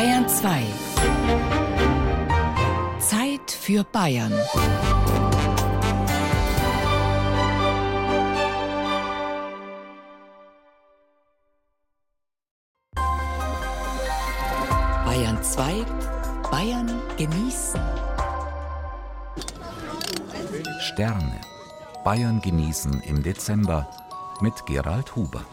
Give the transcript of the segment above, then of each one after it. Bayern 2. Zeit für Bayern. Bayern 2. Bayern genießen. Sterne. Bayern genießen im Dezember mit Gerald Huber.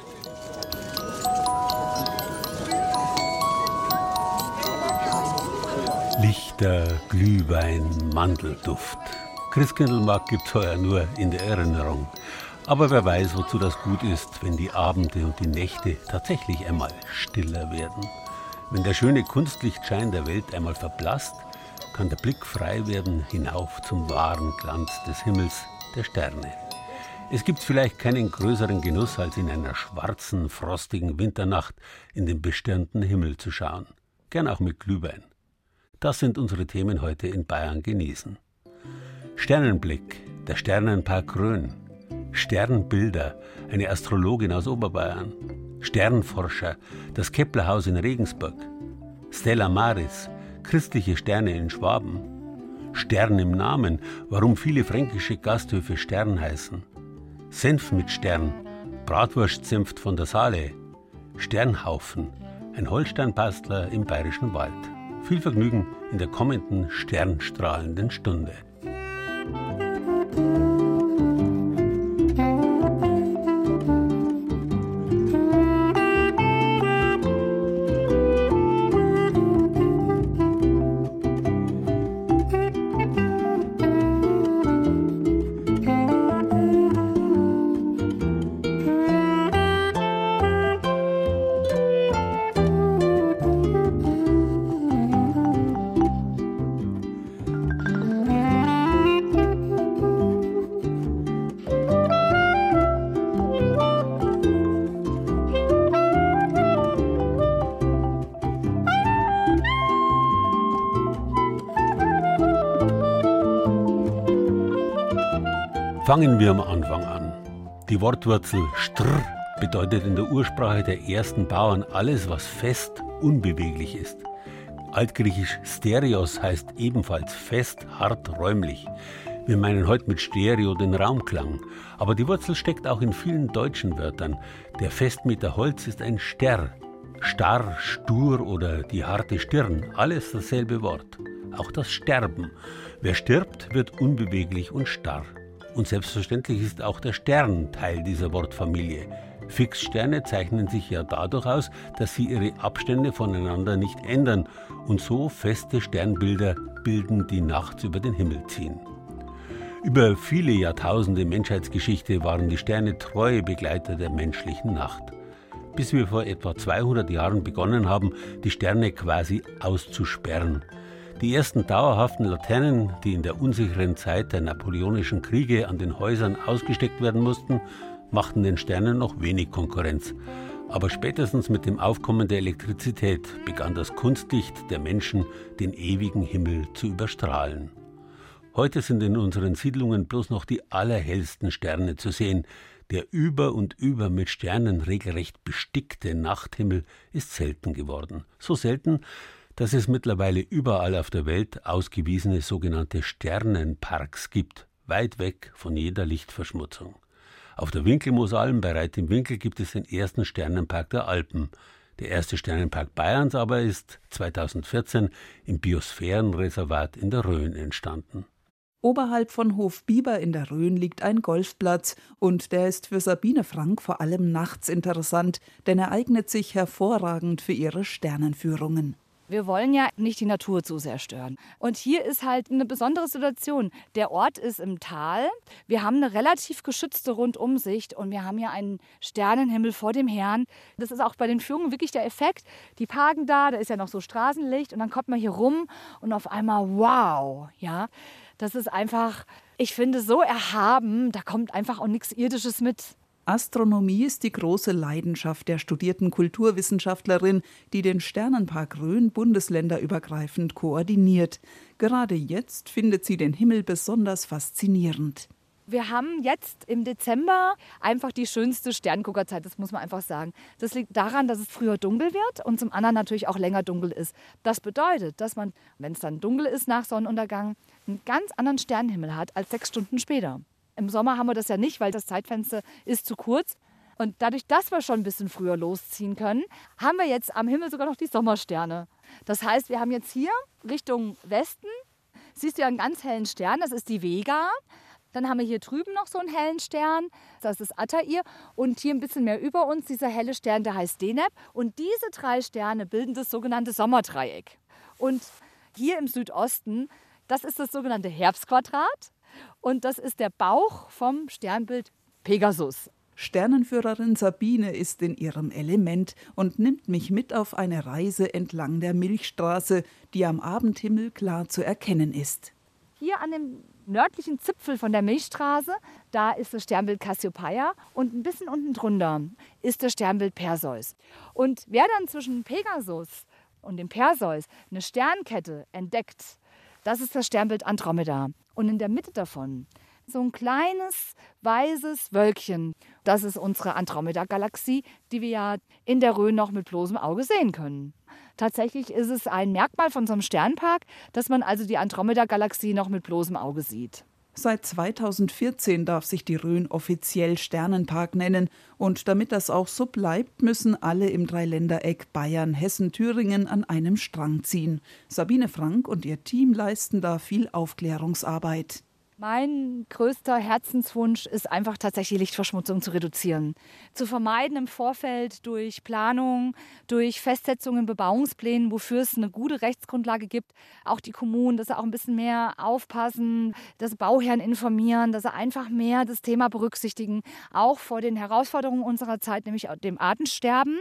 Lichter, Glühwein, Mandelduft. Christkindlmarkt gibt's heuer nur in der Erinnerung. Aber wer weiß, wozu das gut ist, wenn die Abende und die Nächte tatsächlich einmal stiller werden. Wenn der schöne Kunstlichtschein der Welt einmal verblasst, kann der Blick frei werden hinauf zum wahren Glanz des Himmels, der Sterne. Es gibt vielleicht keinen größeren Genuss, als in einer schwarzen, frostigen Winternacht in den besternten Himmel zu schauen. Gern auch mit Glühwein. Das sind unsere Themen heute in Bayern genießen. Sternenblick, der Sternenpark Rhön. Sternbilder, eine Astrologin aus Oberbayern. Sternforscher, das Keplerhaus in Regensburg. Stella Maris, christliche Sterne in Schwaben. Stern im Namen, warum viele fränkische Gasthöfe Stern heißen. Senf mit Stern, Bratwurstsenft von der Saale. Sternhaufen, ein Holsteinpastler im Bayerischen Wald. Viel Vergnügen in der kommenden sternstrahlenden Stunde. Fangen wir am Anfang an. Die Wortwurzel strr bedeutet in der Ursprache der ersten Bauern alles, was fest, unbeweglich ist. Altgriechisch stereos heißt ebenfalls fest, hart, räumlich. Wir meinen heute mit Stereo den Raumklang. Aber die Wurzel steckt auch in vielen deutschen Wörtern. Der Festmeter Holz ist ein Sterr. Starr, stur oder die harte Stirn, alles dasselbe Wort. Auch das Sterben. Wer stirbt, wird unbeweglich und starr. Und selbstverständlich ist auch der Stern Teil dieser Wortfamilie. Fixsterne zeichnen sich ja dadurch aus, dass sie ihre Abstände voneinander nicht ändern und so feste Sternbilder bilden, die nachts über den Himmel ziehen. Über viele Jahrtausende Menschheitsgeschichte waren die Sterne treue Begleiter der menschlichen Nacht. Bis wir vor etwa 200 Jahren begonnen haben, die Sterne quasi auszusperren. Die ersten dauerhaften Laternen, die in der unsicheren Zeit der napoleonischen Kriege an den Häusern ausgesteckt werden mussten, machten den Sternen noch wenig Konkurrenz. Aber spätestens mit dem Aufkommen der Elektrizität begann das Kunstlicht der Menschen, den ewigen Himmel zu überstrahlen. Heute sind in unseren Siedlungen bloß noch die allerhellsten Sterne zu sehen. Der über und über mit Sternen regelrecht bestickte Nachthimmel ist selten geworden. So selten, dass es mittlerweile überall auf der Welt ausgewiesene sogenannte Sternenparks gibt, weit weg von jeder Lichtverschmutzung. Auf der Winkelmoosalm bei Reit im Winkel gibt es den ersten Sternenpark der Alpen. Der erste Sternenpark Bayerns aber ist 2014 im Biosphärenreservat in der Rhön entstanden. Oberhalb von Hofbiber in der Rhön liegt ein Golfplatz und der ist für Sabine Frank vor allem nachts interessant, denn er eignet sich hervorragend für ihre Sternenführungen. Wir wollen ja nicht die Natur zu sehr stören. Und hier ist halt eine besondere Situation. Der Ort ist im Tal. Wir haben eine relativ geschützte Rundumsicht und wir haben hier einen Sternenhimmel vor dem Herrn. Das ist auch bei den Führungen wirklich der Effekt. Die parken da ist ja noch so Straßenlicht und dann kommt man hier rum und auf einmal, wow, ja, das ist einfach, ich finde, so erhaben, da kommt einfach auch nichts Irdisches mit. Astronomie ist die große Leidenschaft der studierten Kulturwissenschaftlerin, die den Sternenpark Rhön bundesländerübergreifend koordiniert. Gerade jetzt findet sie den Himmel besonders faszinierend. Wir haben jetzt im Dezember einfach die schönste Sternguckerzeit, das muss man einfach sagen. Das liegt daran, dass es früher dunkel wird und zum anderen natürlich auch länger dunkel ist. Das bedeutet, dass man, wenn es dann dunkel ist nach Sonnenuntergang, einen ganz anderen Sternenhimmel hat als 6 Stunden später. Im Sommer haben wir das ja nicht, weil das Zeitfenster ist zu kurz. Und dadurch, dass wir schon ein bisschen früher losziehen können, haben wir jetzt am Himmel sogar noch die Sommersterne. Das heißt, wir haben jetzt hier Richtung Westen, siehst du ja einen ganz hellen Stern, das ist die Vega. Dann haben wir hier drüben noch so einen hellen Stern, das ist Altair. Und hier ein bisschen mehr über uns, dieser helle Stern, der heißt Deneb. Und diese 3 Sterne bilden das sogenannte Sommerdreieck. Und hier im Südosten, das ist das sogenannte Herbstquadrat. Und das ist der Bauch vom Sternbild Pegasus. Sternenführerin Sabine ist in ihrem Element und nimmt mich mit auf eine Reise entlang der Milchstraße, die am Abendhimmel klar zu erkennen ist. Hier an dem nördlichen Zipfel von der Milchstraße, da ist das Sternbild Cassiopeia und ein bisschen unten drunter ist das Sternbild Perseus. Und wer dann zwischen Pegasus und dem Perseus eine Sternkette entdeckt, das ist das Sternbild Andromeda. Und in der Mitte davon so ein kleines, weißes Wölkchen. Das ist unsere Andromeda-Galaxie, die wir ja in der Rhön noch mit bloßem Auge sehen können. Tatsächlich ist es ein Merkmal von so einem Sternpark, dass man also die Andromeda-Galaxie noch mit bloßem Auge sieht. Seit 2014 darf sich die Rhön offiziell Sternenpark nennen. Und damit das auch so bleibt, müssen alle im Dreiländereck Bayern, Hessen, Thüringen an einem Strang ziehen. Sabine Frank und ihr Team leisten da viel Aufklärungsarbeit. Mein größter Herzenswunsch ist einfach tatsächlich, Lichtverschmutzung zu reduzieren. Zu vermeiden im Vorfeld durch Planung, durch Festsetzungen in Bebauungsplänen, wofür es eine gute Rechtsgrundlage gibt. Auch die Kommunen, dass sie auch ein bisschen mehr aufpassen, dass Bauherren informieren, dass sie einfach mehr das Thema berücksichtigen. Auch vor den Herausforderungen unserer Zeit, nämlich dem Artensterben.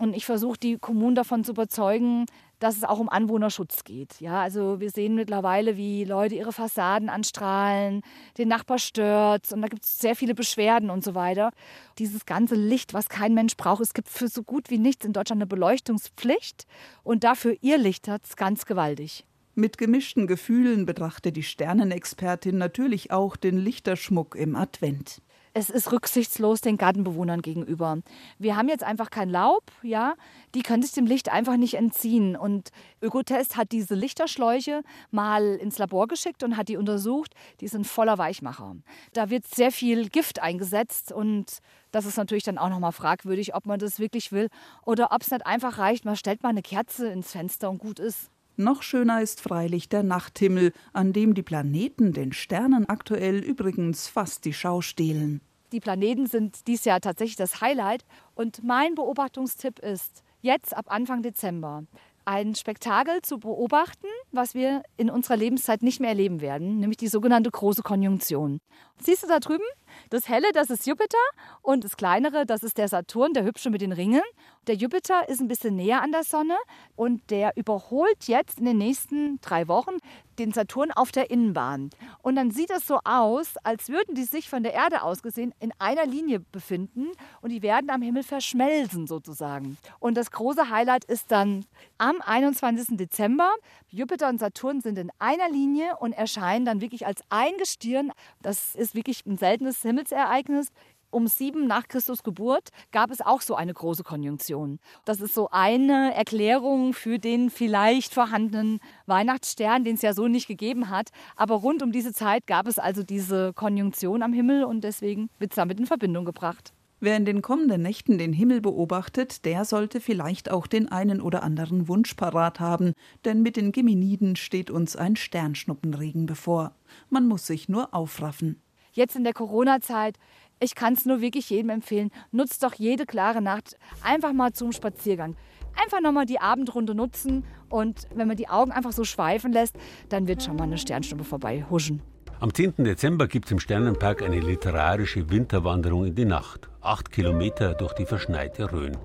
Und ich versuche, die Kommunen davon zu überzeugen, dass es auch um Anwohnerschutz geht. Ja, also wir sehen mittlerweile, wie Leute ihre Fassaden anstrahlen, den Nachbar stört und da gibt es sehr viele Beschwerden und so weiter. Dieses ganze Licht, was kein Mensch braucht, es gibt für so gut wie nichts in Deutschland eine Beleuchtungspflicht und dafür irrlichtert es ganz gewaltig. Mit gemischten Gefühlen betrachtet die Sternenexpertin natürlich auch den Lichterschmuck im Advent. Es ist rücksichtslos den Gartenbewohnern gegenüber. Wir haben jetzt einfach kein Laub, ja? Die können sich dem Licht einfach nicht entziehen. Und Ökotest hat diese Lichterschläuche mal ins Labor geschickt und hat die untersucht. Die sind voller Weichmacher. Da wird sehr viel Gift eingesetzt und das ist natürlich dann auch nochmal fragwürdig, ob man das wirklich will oder ob es nicht einfach reicht, man stellt mal eine Kerze ins Fenster und gut ist. Noch schöner ist freilich der Nachthimmel, an dem die Planeten den Sternen aktuell übrigens fast die Schau stehlen. Die Planeten sind dieses Jahr tatsächlich das Highlight. Und mein Beobachtungstipp ist, jetzt ab Anfang Dezember ein Spektakel zu beobachten, was wir in unserer Lebenszeit nicht mehr erleben werden, nämlich die sogenannte große Konjunktion. Siehst du da drüben? Das Helle, das ist Jupiter und das Kleinere, das ist der Saturn, der Hübsche mit den Ringen. Der Jupiter ist ein bisschen näher an der Sonne und der überholt jetzt in den nächsten 3 Wochen den Saturn auf der Innenbahn. Und dann sieht das so aus, als würden die sich von der Erde aus gesehen in einer Linie befinden und die werden am Himmel verschmelzen sozusagen. Und das große Highlight ist dann am 21. Dezember. Jupiter und Saturn sind in einer Linie und erscheinen dann wirklich als ein Gestirn. Das ist wirklich ein seltenes Himmelsereignis. Um 7 nach Christus Geburt gab es auch so eine große Konjunktion. Das ist so eine Erklärung für den vielleicht vorhandenen Weihnachtsstern, den es ja so nicht gegeben hat. Aber rund um diese Zeit gab es also diese Konjunktion am Himmel und deswegen wird es damit in Verbindung gebracht. Wer in den kommenden Nächten den Himmel beobachtet, der sollte vielleicht auch den einen oder anderen Wunsch parat haben, denn mit den Geminiden steht uns ein Sternschnuppenregen bevor. Man muss sich nur aufraffen. Jetzt in der Corona-Zeit, ich kann es nur wirklich jedem empfehlen, nutzt doch jede klare Nacht einfach mal zum Spaziergang. Einfach nochmal die Abendrunde nutzen und wenn man die Augen einfach so schweifen lässt, dann wird schon mal eine Sternschnuppe vorbei huschen. Am 10. Dezember gibt es im Sternenpark eine literarische Winterwanderung in die Nacht. 8 Kilometer durch die verschneite Rhön.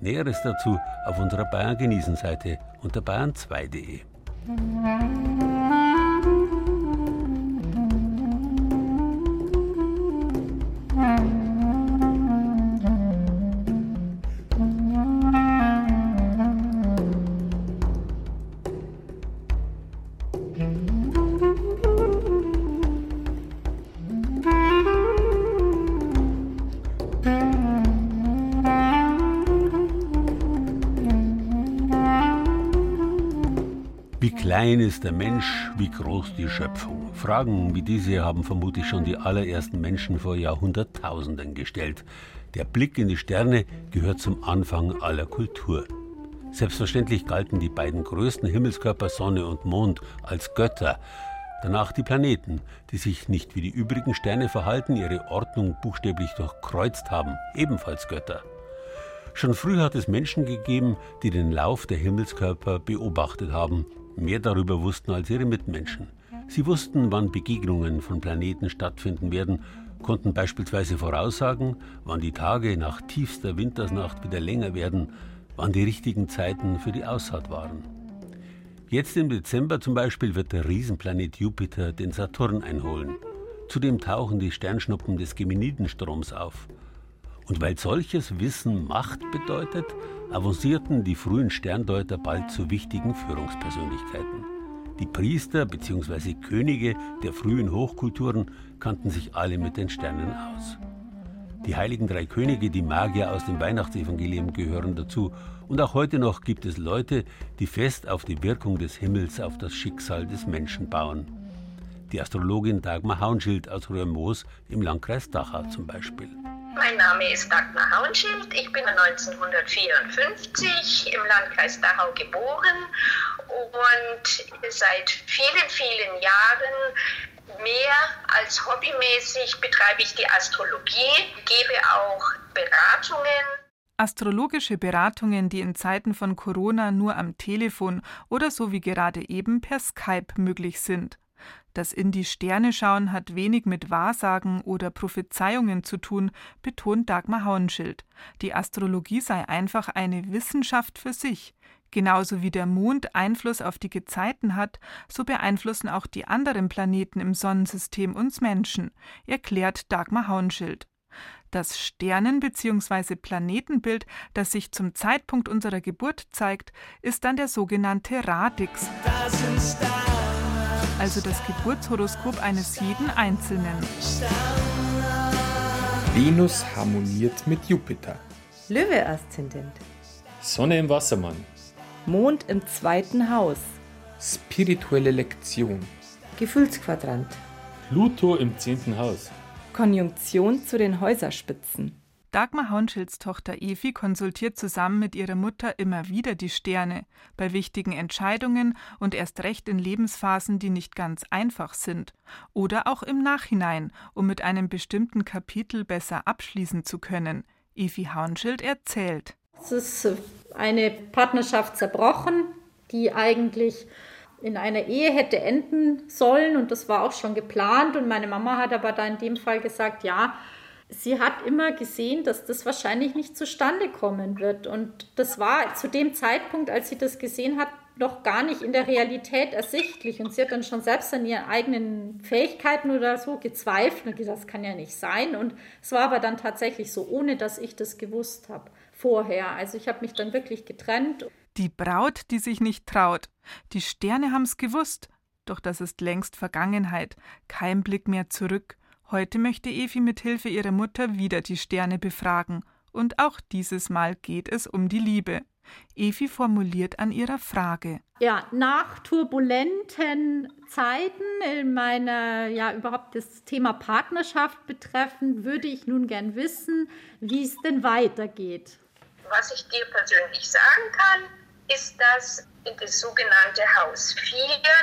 Näheres dazu auf unserer Bayern-Genießen-Seite unter bayern2.de. Wie klein ist der Mensch, wie groß die Schöpfung? Fragen wie diese haben vermutlich schon die allerersten Menschen vor Jahrhunderttausenden gestellt. Der Blick in die Sterne gehört zum Anfang aller Kultur. Selbstverständlich galten die beiden größten Himmelskörper Sonne und Mond als Götter. Danach die Planeten, die sich nicht wie die übrigen Sterne verhalten, ihre Ordnung buchstäblich durchkreuzt haben, ebenfalls Götter. Schon früh hat es Menschen gegeben, die den Lauf der Himmelskörper beobachtet haben, mehr darüber wussten als ihre Mitmenschen. Sie wussten, wann Begegnungen von Planeten stattfinden werden, konnten beispielsweise voraussagen, wann die Tage nach tiefster Wintersnacht wieder länger werden, wann die richtigen Zeiten für die Aussaat waren. Jetzt im Dezember zum Beispiel wird der Riesenplanet Jupiter den Saturn einholen. Zudem tauchen die Sternschnuppen des Geminidenstroms auf. Und weil solches Wissen Macht bedeutet, avancierten die frühen Sterndeuter bald zu wichtigen Führungspersönlichkeiten. Die Priester bzw. Könige der frühen Hochkulturen kannten sich alle mit den Sternen aus. Die heiligen drei Könige, die Magier aus dem Weihnachtsevangelium, gehören dazu. Und auch heute noch gibt es Leute, die fest auf die Wirkung des Himmels auf das Schicksal des Menschen bauen. Die Astrologin Dagmar Hauenschild aus Röhrmoos im Landkreis Dachau zum Beispiel. Mein Name ist Dagmar Hauenschild, ich bin 1954 im Landkreis Dachau geboren und seit vielen, vielen Jahren mehr als hobbymäßig betreibe ich die Astrologie, gebe auch Beratungen. Astrologische Beratungen, die in Zeiten von Corona nur am Telefon oder so wie gerade eben per Skype möglich sind. Das in die Sterne schauen hat wenig mit Wahrsagen oder Prophezeiungen zu tun, betont Dagmar Hauenschild. Die Astrologie sei einfach eine Wissenschaft für sich. Genauso wie der Mond Einfluss auf die Gezeiten hat, so beeinflussen auch die anderen Planeten im Sonnensystem uns Menschen, erklärt Dagmar Hauenschild. Das Sternen- bzw. Planetenbild, das sich zum Zeitpunkt unserer Geburt zeigt, ist dann der sogenannte Radix. Also das Geburtshoroskop eines jeden Einzelnen. Venus harmoniert mit Jupiter. Löwe-Aszendent. Sonne im Wassermann. Mond im zweiten Haus. Spirituelle Lektion. Gefühlsquadrant. Pluto im 10. Haus. Konjunktion zu den Häuserspitzen. Dagmar Hauenschilds Tochter Evi konsultiert zusammen mit ihrer Mutter immer wieder die Sterne, bei wichtigen Entscheidungen und erst recht in Lebensphasen, die nicht ganz einfach sind. Oder auch im Nachhinein, um mit einem bestimmten Kapitel besser abschließen zu können. Evi Hauenschild erzählt. Es ist eine Partnerschaft zerbrochen, die eigentlich in einer Ehe hätte enden sollen und das war auch schon geplant. Und meine Mama hat aber da in dem Fall gesagt, ja, sie hat immer gesehen, dass das wahrscheinlich nicht zustande kommen wird. Und das war zu dem Zeitpunkt, als sie das gesehen hat, noch gar nicht in der Realität ersichtlich. Und sie hat dann schon selbst an ihren eigenen Fähigkeiten oder so gezweifelt und gesagt, das kann ja nicht sein. Und es war aber dann tatsächlich so, ohne dass ich das gewusst habe vorher. Also ich habe mich dann wirklich getrennt. Die Braut, die sich nicht traut. Die Sterne haben's gewusst. Doch das ist längst Vergangenheit. Kein Blick mehr zurück. Heute möchte Evi mit Hilfe ihrer Mutter wieder die Sterne befragen. Und auch dieses Mal geht es um die Liebe. Evi formuliert an ihrer Frage. Ja, nach turbulenten Zeiten in meiner, überhaupt das Thema Partnerschaft betreffend, würde ich nun gern wissen, wie es denn weitergeht. Was ich dir persönlich sagen kann, ist das sogenannte Haus 4,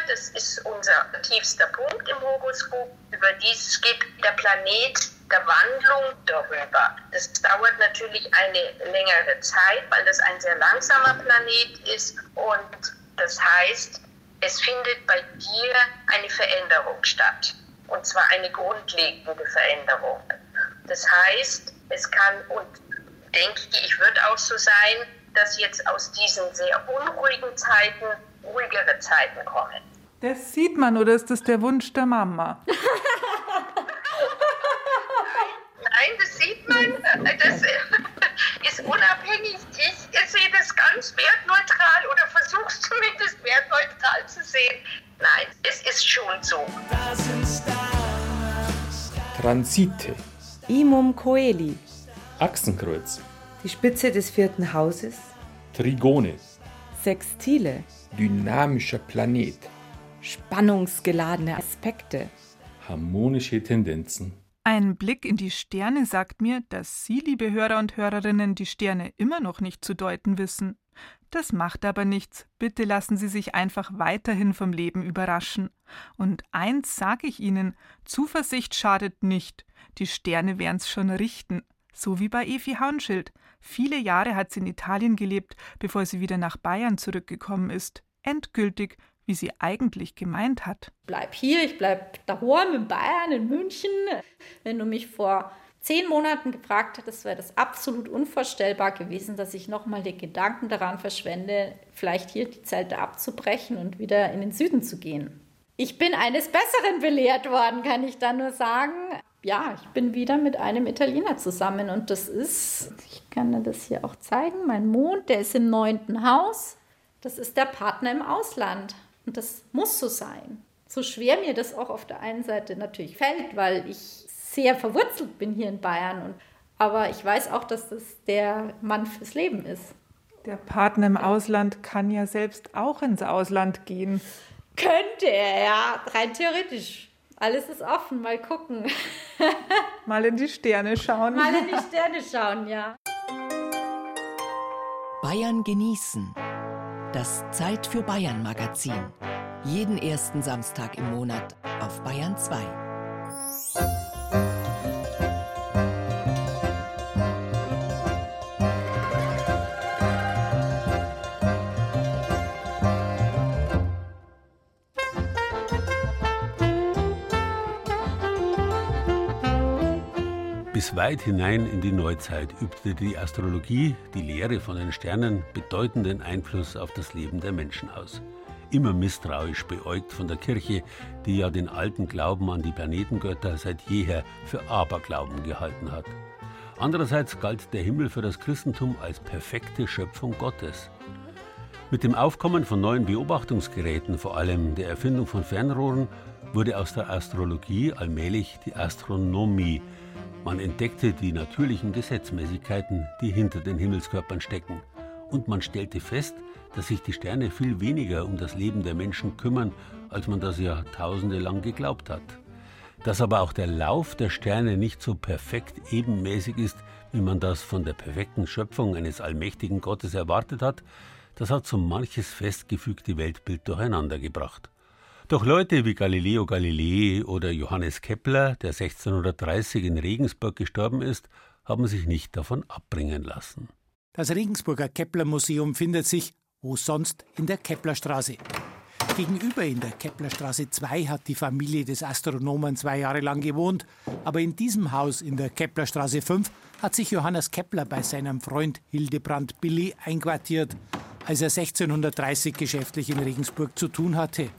das ist unser tiefster Punkt im Horoskop. Überdies geht der Planet der Wandlung darüber. Das dauert natürlich eine längere Zeit, weil das ein sehr langsamer Planet ist und das heißt, es findet bei dir eine Veränderung statt und zwar eine grundlegende Veränderung. Das heißt, es kann und denke ich, wird auch so sein, dass jetzt aus diesen sehr unruhigen Zeiten ruhigere Zeiten kommen. Das sieht man, oder ist das der Wunsch der Mama? Nein, das sieht man. Das ist unabhängig. Ich sehe das ganz wertneutral oder versuche es zumindest wertneutral zu sehen. Nein, es ist schon so. Transite. Imum Coeli. Achsenkreuz. Die Spitze des 4. Hauses. Trigone. Sextile, dynamischer Planet, spannungsgeladene Aspekte, harmonische Tendenzen. Ein Blick in die Sterne sagt mir, dass Sie, liebe Hörer und Hörerinnen, die Sterne immer noch nicht zu deuten wissen. Das macht aber nichts. Bitte lassen Sie sich einfach weiterhin vom Leben überraschen. Und eins sage ich Ihnen, Zuversicht schadet nicht. Die Sterne werden's schon richten. So wie bei Evi Hauenschild. Viele Jahre hat sie in Italien gelebt, bevor sie wieder nach Bayern zurückgekommen ist. Endgültig, wie sie eigentlich gemeint hat. Ich bleib hier, ich bleib daheim in Bayern, in München. Wenn du mich vor 10 Monaten gefragt hättest, wäre das absolut unvorstellbar gewesen, dass ich nochmal den Gedanken daran verschwende, vielleicht hier die Zelte abzubrechen und wieder in den Süden zu gehen. Ich bin eines Besseren belehrt worden, kann ich da nur sagen. Ja, ich bin wieder mit einem Italiener zusammen und das ist, ich kann dir das hier auch zeigen, mein Mond, der ist im 9. Haus. Das ist der Partner im Ausland. Und das muss so sein. So schwer mir das auch auf der einen Seite natürlich fällt, weil ich sehr verwurzelt bin hier in Bayern. Aber ich weiß auch, dass das der Mann fürs Leben ist. Der Partner im Ausland kann ja selbst auch ins Ausland gehen. Könnte er, ja, rein theoretisch. Alles ist offen, mal gucken. Mal in die Sterne schauen. Mal in die Sterne schauen, ja. Bayern genießen. Das Zeit für Bayern Magazin. Jeden ersten Samstag im Monat auf Bayern 2. Bis weit hinein in die Neuzeit übte die Astrologie, die Lehre von den Sternen, bedeutenden Einfluss auf das Leben der Menschen aus. Immer misstrauisch beäugt von der Kirche, die ja den alten Glauben an die Planetengötter seit jeher für Aberglauben gehalten hat. Andererseits galt der Himmel für das Christentum als perfekte Schöpfung Gottes. Mit dem Aufkommen von neuen Beobachtungsgeräten, vor allem der Erfindung von Fernrohren, wurde aus der Astrologie allmählich die Astronomie. Man entdeckte die natürlichen Gesetzmäßigkeiten, die hinter den Himmelskörpern stecken. Und man stellte fest, dass sich die Sterne viel weniger um das Leben der Menschen kümmern, als man das Jahrtausende lang geglaubt hat. Dass aber auch der Lauf der Sterne nicht so perfekt ebenmäßig ist, wie man das von der perfekten Schöpfung eines allmächtigen Gottes erwartet hat, das hat so manches festgefügte Weltbild durcheinander gebracht. Doch Leute wie Galileo Galilei oder Johannes Kepler, der 1630 in Regensburg gestorben ist, haben sich nicht davon abbringen lassen. Das Regensburger Kepler-Museum findet sich, wo sonst, in der Keplerstraße. Gegenüber in der Keplerstraße 2 hat die Familie des Astronomen 2 Jahre lang gewohnt. Aber in diesem Haus in der Keplerstraße 5 hat sich Johannes Kepler bei seinem Freund Hildebrand Billy einquartiert, als er 1630 geschäftlich in Regensburg zu tun hatte.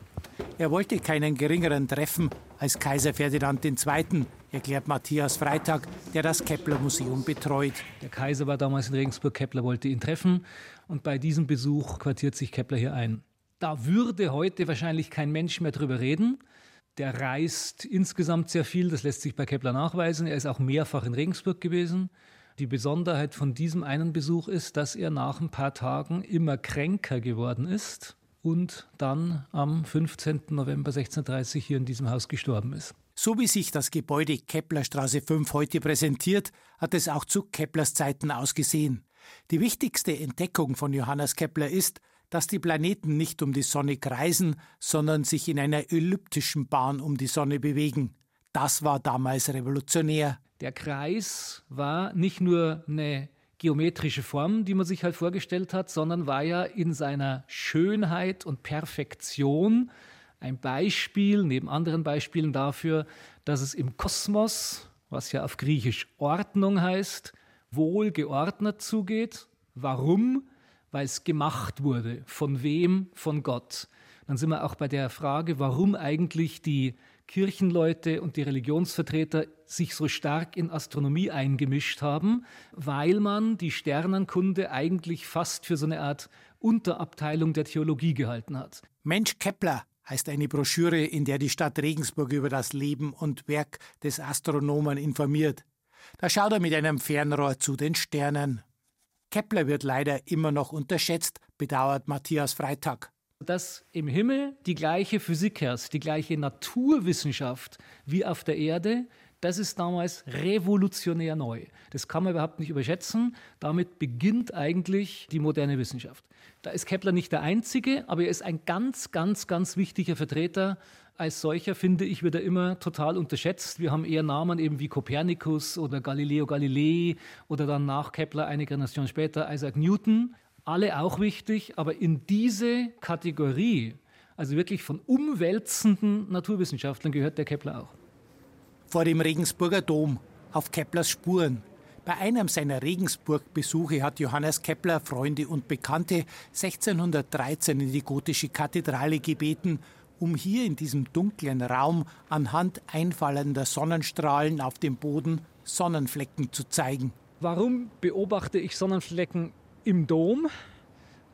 Er wollte keinen geringeren treffen als Kaiser Ferdinand II., erklärt Matthias Freitag, der das Kepler-Museum betreut. Der Kaiser war damals in Regensburg, Kepler wollte ihn treffen und bei diesem Besuch quartiert sich Kepler hier ein. Da würde heute wahrscheinlich kein Mensch mehr drüber reden. Der reist insgesamt sehr viel, das lässt sich bei Kepler nachweisen. Er ist auch mehrfach in Regensburg gewesen. Die Besonderheit von diesem einen Besuch ist, dass er nach ein paar Tagen immer kränker geworden ist. Und dann am 15. November 1630 hier in diesem Haus gestorben ist. So wie sich das Gebäude Keplerstraße 5 heute präsentiert, hat es auch zu Keplers Zeiten ausgesehen. Die wichtigste Entdeckung von Johannes Kepler ist, dass die Planeten nicht um die Sonne kreisen, sondern sich in einer elliptischen Bahn um die Sonne bewegen. Das war damals revolutionär. Der Kreis war nicht nur eine geometrische Form, die man sich halt vorgestellt hat, sondern war ja in seiner Schönheit und Perfektion ein Beispiel, neben anderen Beispielen dafür, dass es im Kosmos, was ja auf Griechisch Ordnung heißt, wohlgeordnet zugeht. Warum? Weil es gemacht wurde. Von wem? Von Gott. Dann sind wir auch bei der Frage, warum eigentlich die Kirchenleute und die Religionsvertreter sich so stark in Astronomie eingemischt haben, weil man die Sternenkunde eigentlich fast für so eine Art Unterabteilung der Theologie gehalten hat. Mensch Kepler heißt eine Broschüre, in der die Stadt Regensburg über das Leben und Werk des Astronomen informiert. Da schaut er mit einem Fernrohr zu den Sternen. Kepler wird leider immer noch unterschätzt bedauert Matthias Freitag. Dass im Himmel die gleiche Physik herrscht, die gleiche Naturwissenschaft wie auf der Erde, das ist damals revolutionär neu. Das kann man überhaupt nicht überschätzen. Damit beginnt eigentlich die moderne Wissenschaft. Da ist Kepler nicht der Einzige, aber er ist ein ganz, ganz, ganz wichtiger Vertreter. Als solcher, finde ich, wird er immer total unterschätzt. Wir haben eher Namen eben wie Kopernikus oder Galileo Galilei oder dann nach Kepler, eine Generation später, Isaac Newton. Alle auch wichtig, aber in diese Kategorie, also wirklich von umwälzenden Naturwissenschaftlern, gehört der Kepler auch. Vor dem Regensburger Dom, auf Keplers Spuren. Bei einem seiner Regensburg-Besuche hat Johannes Kepler Freunde und Bekannte 1613 in die gotische Kathedrale gebeten, um hier in diesem dunklen Raum anhand einfallender Sonnenstrahlen auf dem Boden Sonnenflecken zu zeigen. Warum beobachte ich Sonnenflecken im Dom?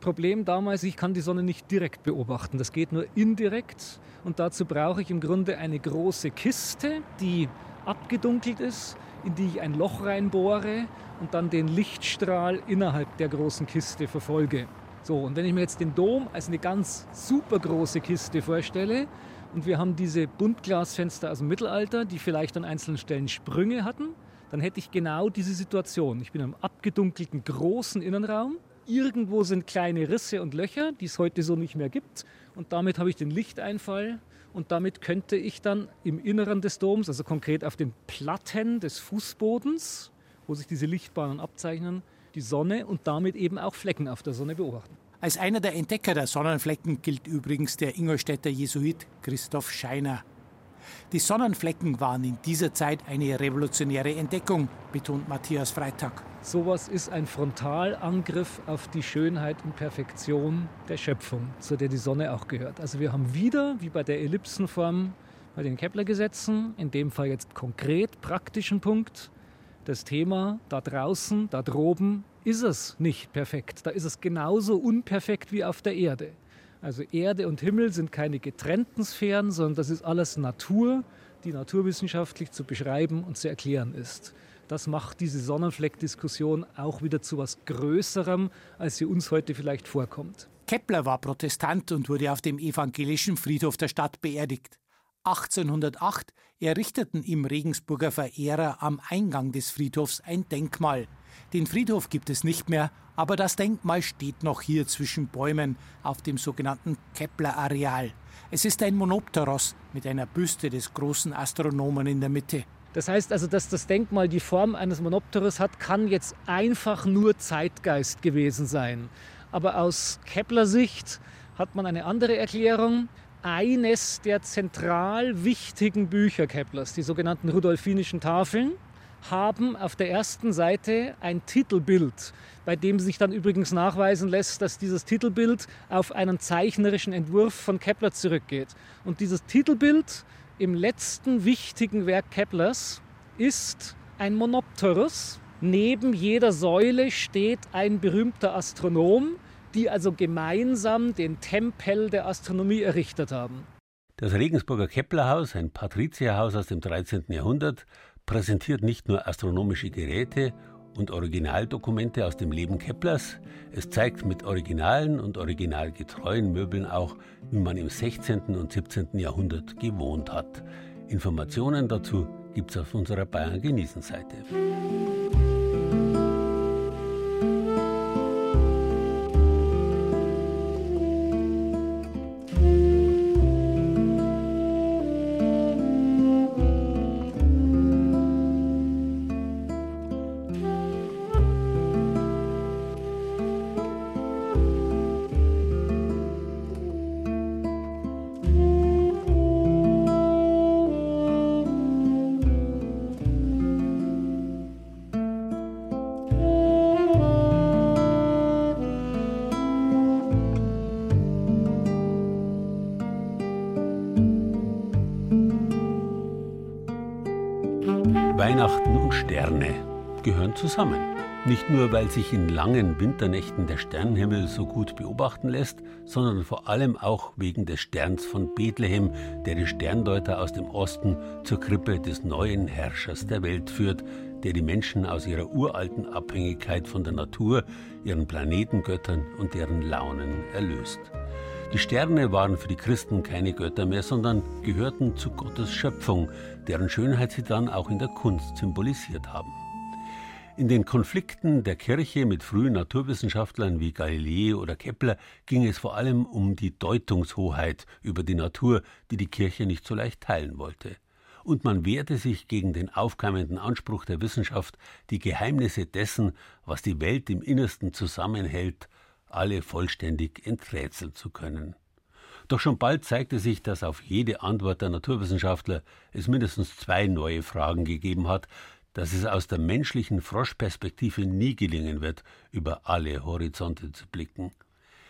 Problem damals, ich kann die Sonne nicht direkt beobachten, das geht nur indirekt. Und dazu brauche ich im Grunde eine große Kiste, die abgedunkelt ist, in die ich ein Loch reinbohre und dann den Lichtstrahl innerhalb der großen Kiste verfolge. So, und wenn ich mir jetzt den Dom als eine ganz super große Kiste vorstelle und wir haben diese Buntglasfenster aus dem Mittelalter, die vielleicht an einzelnen Stellen Sprünge hatten, dann hätte ich genau diese Situation. Ich bin in einem abgedunkelten großen Innenraum. Irgendwo sind kleine Risse und Löcher, die es heute so nicht mehr gibt. Und damit habe ich den Lichteinfall. Und damit könnte ich dann im Inneren des Doms, also konkret auf den Platten des Fußbodens, wo sich diese Lichtbahnen abzeichnen, die Sonne und damit eben auch Flecken auf der Sonne beobachten. Als einer der Entdecker der Sonnenflecken gilt übrigens der Ingolstädter Jesuit Christoph Scheiner. Die Sonnenflecken waren in dieser Zeit eine revolutionäre Entdeckung, betont Matthias Freitag. Sowas ist ein Frontalangriff auf die Schönheit und Perfektion der Schöpfung, zu der die Sonne auch gehört. Also wir haben wieder, wie bei der Ellipsenform, bei den Kepler-Gesetzen, in dem Fall jetzt konkret praktischen Punkt, das Thema da draußen, da droben ist es nicht perfekt. Da ist es genauso unperfekt wie auf der Erde. Also Erde und Himmel sind keine getrennten Sphären, sondern das ist alles Natur, die naturwissenschaftlich zu beschreiben und zu erklären ist. Das macht diese Sonnenfleck-Diskussion auch wieder zu was Größerem, als sie uns heute vielleicht vorkommt. Kepler war Protestant und wurde auf dem evangelischen Friedhof der Stadt beerdigt. 1808 errichteten ihm Regensburger Verehrer am Eingang des Friedhofs ein Denkmal. Den Friedhof gibt es nicht mehr, aber das Denkmal steht noch hier zwischen Bäumen auf dem sogenannten Kepler-Areal. Es ist ein Monopteros mit einer Büste des großen Astronomen in der Mitte. Das heißt also, dass das Denkmal die Form eines Monopteros hat, kann jetzt einfach nur Zeitgeist gewesen sein. Aber aus Kepler-Sicht hat man eine andere Erklärung. Eines der zentral wichtigen Bücher Keplers, die sogenannten Rudolfinischen Tafeln, haben auf der ersten Seite ein Titelbild, bei dem sich dann übrigens nachweisen lässt, dass dieses Titelbild auf einen zeichnerischen Entwurf von Kepler zurückgeht. Und dieses Titelbild im letzten wichtigen Werk Keplers ist ein Monopteros. Neben jeder Säule steht ein berühmter Astronom, die also gemeinsam den Tempel der Astronomie errichtet haben. Das Regensburger Keplerhaus, ein Patrizierhaus aus dem 13. Jahrhundert, präsentiert nicht nur astronomische Geräte und Originaldokumente aus dem Leben Keplers, es zeigt mit originalen und originalgetreuen Möbeln auch, wie man im 16. und 17. Jahrhundert gewohnt hat. Informationen dazu gibt's auf unserer Bayern genießen Seite. Weihnachten und Sterne gehören zusammen. Nicht nur, weil sich in langen Winternächten der Sternenhimmel so gut beobachten lässt, sondern vor allem auch wegen des Sterns von Bethlehem, der die Sterndeuter aus dem Osten zur Krippe des neuen Herrschers der Welt führt, der die Menschen aus ihrer uralten Abhängigkeit von der Natur, ihren Planetengöttern und deren Launen erlöst. Die Sterne waren für die Christen keine Götter mehr, sondern gehörten zu Gottes Schöpfung, deren Schönheit sie dann auch in der Kunst symbolisiert haben. In den Konflikten der Kirche mit frühen Naturwissenschaftlern wie Galilei oder Kepler ging es vor allem um die Deutungshoheit über die Natur, die die Kirche nicht so leicht teilen wollte. Und man wehrte sich gegen den aufkeimenden Anspruch der Wissenschaft, die Geheimnisse dessen, was die Welt im Innersten zusammenhält, alle vollständig enträtseln zu können. Doch schon bald zeigte sich, dass auf jede Antwort der Naturwissenschaftler es mindestens 2 neue Fragen gegeben hat, dass es aus der menschlichen Froschperspektive nie gelingen wird, über alle Horizonte zu blicken.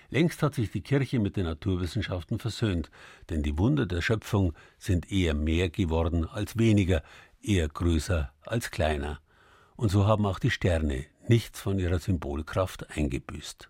Längst hat sich die Kirche mit den Naturwissenschaften versöhnt, denn die Wunder der Schöpfung sind eher mehr geworden als weniger, eher größer als kleiner. Und so haben auch die Sterne nichts von ihrer Symbolkraft eingebüßt.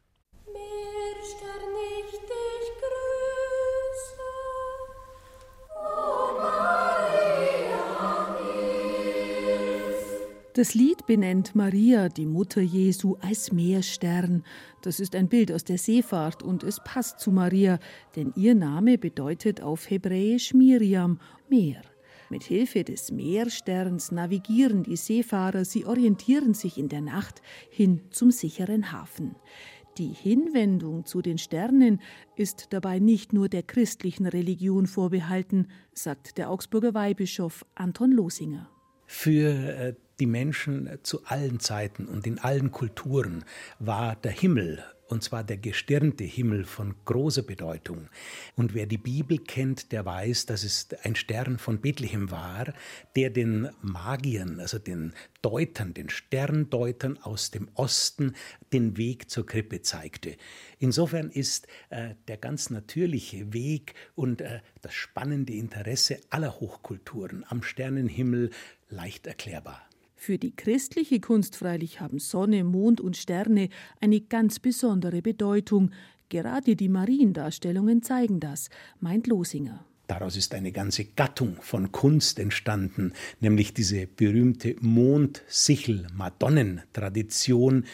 Das Lied benennt Maria, die Mutter Jesu, als Meerstern. Das ist ein Bild aus der Seefahrt und es passt zu Maria, denn ihr Name bedeutet auf Hebräisch Miriam, Meer. Mit Hilfe des Meersterns navigieren die Seefahrer, sie orientieren sich in der Nacht hin zum sicheren Hafen. Die Hinwendung zu den Sternen ist dabei nicht nur der christlichen Religion vorbehalten, sagt der Augsburger Weihbischof Anton Losinger. Für die Menschen zu allen Zeiten und in allen Kulturen war der Himmel, und zwar der gestirnte Himmel, von großer Bedeutung. Und wer die Bibel kennt, der weiß, dass es ein Stern von Bethlehem war, der den Magiern, also den Deutern, den Sterndeutern aus dem Osten den Weg zur Krippe zeigte. Insofern ist der ganz natürliche Weg und das spannende Interesse aller Hochkulturen am Sternenhimmel leicht erklärbar. Für die christliche Kunst freilich haben Sonne, Mond und Sterne eine ganz besondere Bedeutung. Gerade die Mariendarstellungen zeigen das, meint Losinger. Daraus ist eine ganze Gattung von Kunst entstanden, nämlich diese berühmte Mond-Sichel-Madonnen-Tradition,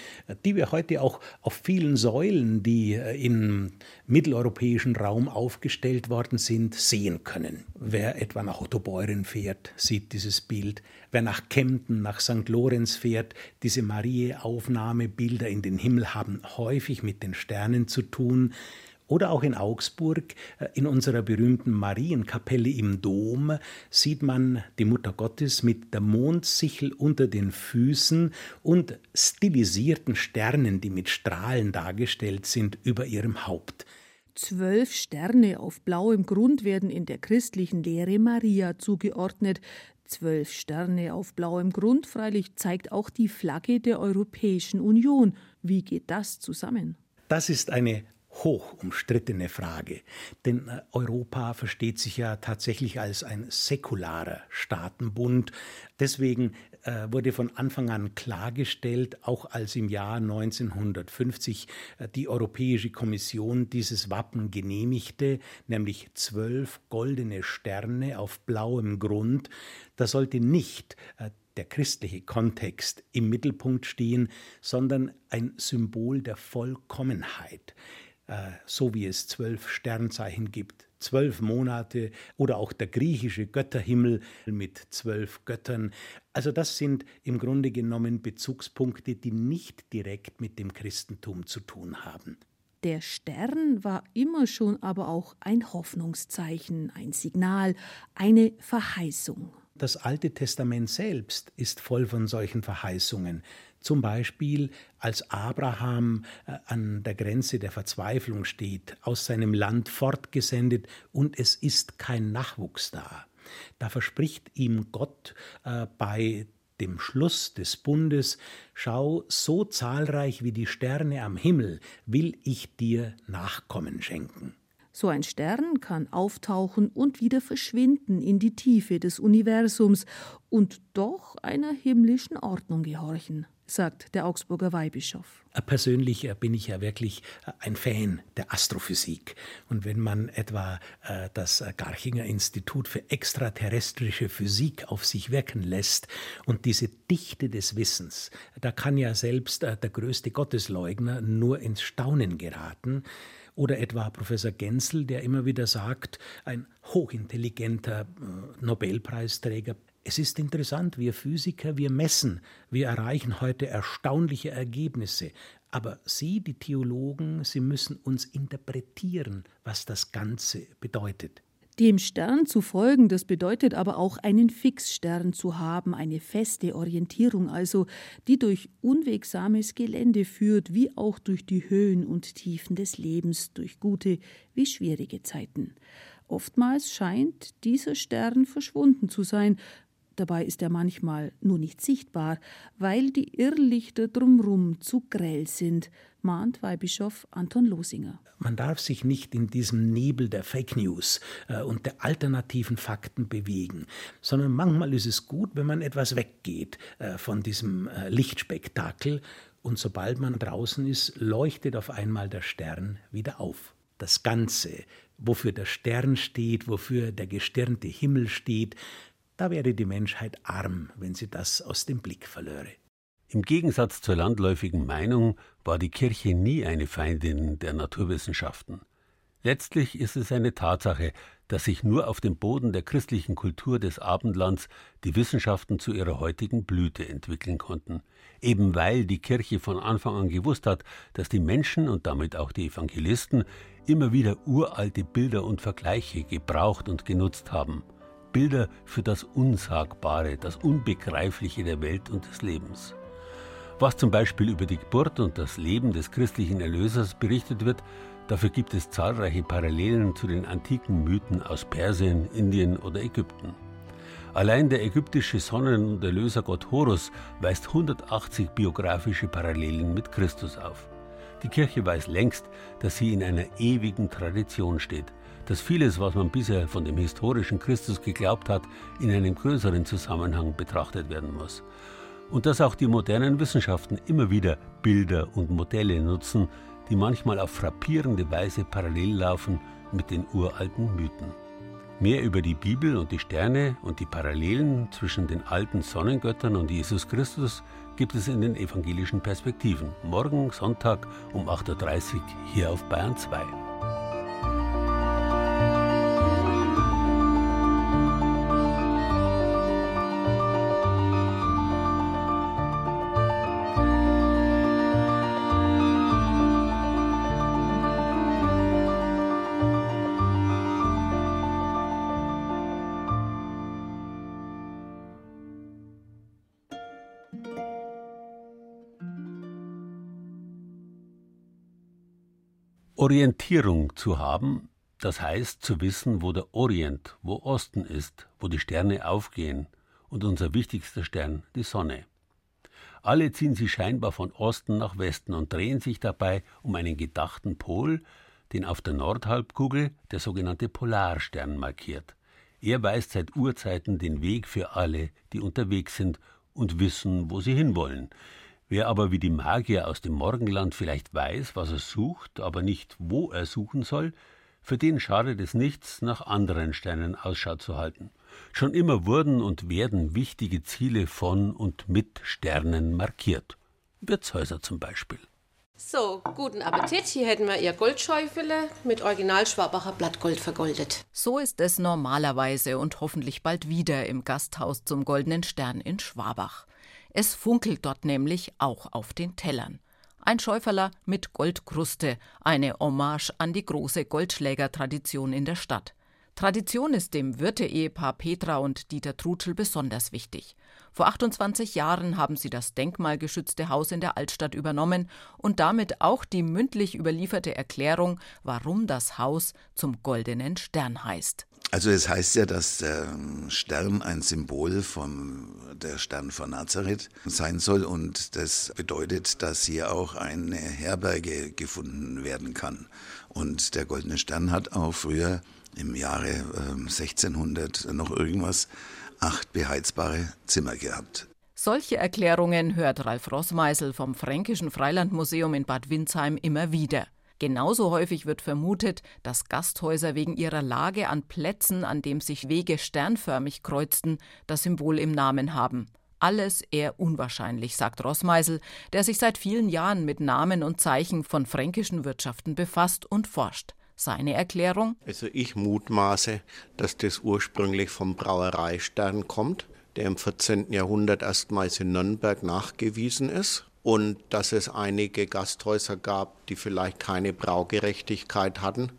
die wir heute auch auf vielen Säulen, die im mitteleuropäischen Raum aufgestellt worden sind, sehen können. Wer etwa nach Ottobeuren fährt, sieht dieses Bild. Wer nach Kempten, nach St. Lorenz fährt, diese Mariä-Aufnahmebilder in den Himmel haben häufig mit den Sternen zu tun. Oder auch in Augsburg, in unserer berühmten Marienkapelle im Dom, sieht man die Mutter Gottes mit der Mondsichel unter den Füßen und stilisierten Sternen, die mit Strahlen dargestellt sind, über ihrem Haupt. 12 Sterne auf blauem Grund werden in der christlichen Lehre Maria zugeordnet. 12 Sterne auf blauem Grund freilich zeigt auch die Flagge der Europäischen Union. Wie geht das zusammen? Das ist eine hoch umstrittene Frage, denn Europa versteht sich ja tatsächlich als ein säkularer Staatenbund. Deswegen wurde von Anfang an klargestellt, auch als im Jahr 1950 die Europäische Kommission dieses Wappen genehmigte, nämlich 12 goldene Sterne auf blauem Grund. Da sollte nicht der christliche Kontext im Mittelpunkt stehen, sondern ein Symbol der Vollkommenheit. So wie es 12 Sternzeichen gibt, 12 Monate oder auch der griechische Götterhimmel mit 12 Göttern. Also das sind im Grunde genommen Bezugspunkte, die nicht direkt mit dem Christentum zu tun haben. Der Stern war immer schon aber auch ein Hoffnungszeichen, ein Signal, eine Verheißung. Das Alte Testament selbst ist voll von solchen Verheißungen. Zum Beispiel, als Abraham an der Grenze der Verzweiflung steht, aus seinem Land fortgesendet und es ist kein Nachwuchs da. Da verspricht ihm Gott bei dem Schluss des Bundes: Schau, so zahlreich wie die Sterne am Himmel will ich dir Nachkommen schenken. So ein Stern kann auftauchen und wieder verschwinden in die Tiefe des Universums und doch einer himmlischen Ordnung gehorchen. sagt der Augsburger Weihbischof. Persönlich bin ich ja wirklich ein Fan der Astrophysik. Und wenn man etwa das Garchinger Institut für extraterrestrische Physik auf sich wirken lässt und diese Dichte des Wissens, da kann ja selbst der größte Gottesleugner nur ins Staunen geraten. Oder etwa Professor Genzel, der immer wieder sagt, ein hochintelligenter Nobelpreisträger, es ist interessant, wir Physiker, wir messen, wir erreichen heute erstaunliche Ergebnisse. Aber Sie, die Theologen, Sie müssen uns interpretieren, was das Ganze bedeutet. Dem Stern zu folgen, das bedeutet aber auch, einen Fixstern zu haben, eine feste Orientierung also, die durch unwegsames Gelände führt, wie auch durch die Höhen und Tiefen des Lebens, durch gute wie schwierige Zeiten. Oftmals scheint dieser Stern verschwunden zu sein. Dabei ist er manchmal nur nicht sichtbar, weil die Irrlichter drumherum zu grell sind, mahnt Weihbischof Anton Losinger. Man darf sich nicht in diesem Nebel der Fake News und der alternativen Fakten bewegen, sondern manchmal ist es gut, wenn man etwas weggeht von diesem Lichtspektakel, und sobald man draußen ist, leuchtet auf einmal der Stern wieder auf. Das Ganze, wofür der Stern steht, wofür der gestirnte Himmel steht, da wäre die Menschheit arm, wenn sie das aus dem Blick verlöre. Im Gegensatz zur landläufigen Meinung war die Kirche nie eine Feindin der Naturwissenschaften. Letztlich ist es eine Tatsache, dass sich nur auf dem Boden der christlichen Kultur des Abendlands die Wissenschaften zu ihrer heutigen Blüte entwickeln konnten. Eben weil die Kirche von Anfang an gewusst hat, dass die Menschen und damit auch die Evangelisten immer wieder uralte Bilder und Vergleiche gebraucht und genutzt haben. Bilder für das Unsagbare, das Unbegreifliche der Welt und des Lebens. Was zum Beispiel über die Geburt und das Leben des christlichen Erlösers berichtet wird, dafür gibt es zahlreiche Parallelen zu den antiken Mythen aus Persien, Indien oder Ägypten. Allein der ägyptische Sonnen- und Erlösergott Horus weist 180 biografische Parallelen mit Christus auf. Die Kirche weiß längst, dass sie in einer ewigen Tradition steht, dass vieles, was man bisher von dem historischen Christus geglaubt hat, in einem größeren Zusammenhang betrachtet werden muss. Und dass auch die modernen Wissenschaften immer wieder Bilder und Modelle nutzen, die manchmal auf frappierende Weise parallel laufen mit den uralten Mythen. Mehr über die Bibel und die Sterne und die Parallelen zwischen den alten Sonnengöttern und Jesus Christus gibt es in den evangelischen Perspektiven. Morgen Sonntag um 8.30 Uhr hier auf Bayern 2. Orientierung zu haben, das heißt zu wissen, wo der Orient, wo Osten ist, wo die Sterne aufgehen und unser wichtigster Stern, die Sonne. Alle ziehen sie scheinbar von Osten nach Westen und drehen sich dabei um einen gedachten Pol, den auf der Nordhalbkugel der sogenannte Polarstern markiert. Er weist seit Urzeiten den Weg für alle, die unterwegs sind und wissen, wo sie hinwollen. Wer aber wie die Magier aus dem Morgenland vielleicht weiß, was er sucht, aber nicht, wo er suchen soll, für den schadet es nichts, nach anderen Sternen Ausschau zu halten. Schon immer wurden und werden wichtige Ziele von und mit Sternen markiert. Wirtshäuser zum Beispiel. So, guten Appetit. Hier hätten wir Ihr Goldschäufele mit Original Schwabacher Blattgold vergoldet. So ist es normalerweise und hoffentlich bald wieder im Gasthaus zum Goldenen Stern in Schwabach. Es funkelt dort nämlich auch auf den Tellern. Ein Schäuferler mit Goldkruste, eine Hommage an die große Goldschlägertradition in der Stadt. Tradition ist dem Wirte-Ehepaar Petra und Dieter Trutschel besonders wichtig. Vor 28 Jahren haben sie das denkmalgeschützte Haus in der Altstadt übernommen und damit auch die mündlich überlieferte Erklärung, warum das Haus zum Goldenen Stern heißt. Also es heißt ja, dass der Stern ein Symbol der Stern von Nazareth sein soll, und das bedeutet, dass hier auch eine Herberge gefunden werden kann. Und der Goldene Stern hat auch früher im Jahre 1600 noch irgendwas 8 beheizbare Zimmer gehabt. Solche Erklärungen hört Ralf Roßmeisel vom Fränkischen Freilandmuseum in Bad Windsheim immer wieder. Genauso häufig wird vermutet, dass Gasthäuser wegen ihrer Lage an Plätzen, an dem sich Wege sternförmig kreuzten, das Symbol im Namen haben. Alles eher unwahrscheinlich, sagt Roßmeisel, der sich seit vielen Jahren mit Namen und Zeichen von fränkischen Wirtschaften befasst und forscht. Seine Erklärung? Also ich mutmaße, dass das ursprünglich vom Brauereistern kommt, der im 14. Jahrhundert erstmals in Nürnberg nachgewiesen ist. Und dass es einige Gasthäuser gab, die vielleicht keine Braugerechtigkeit hatten,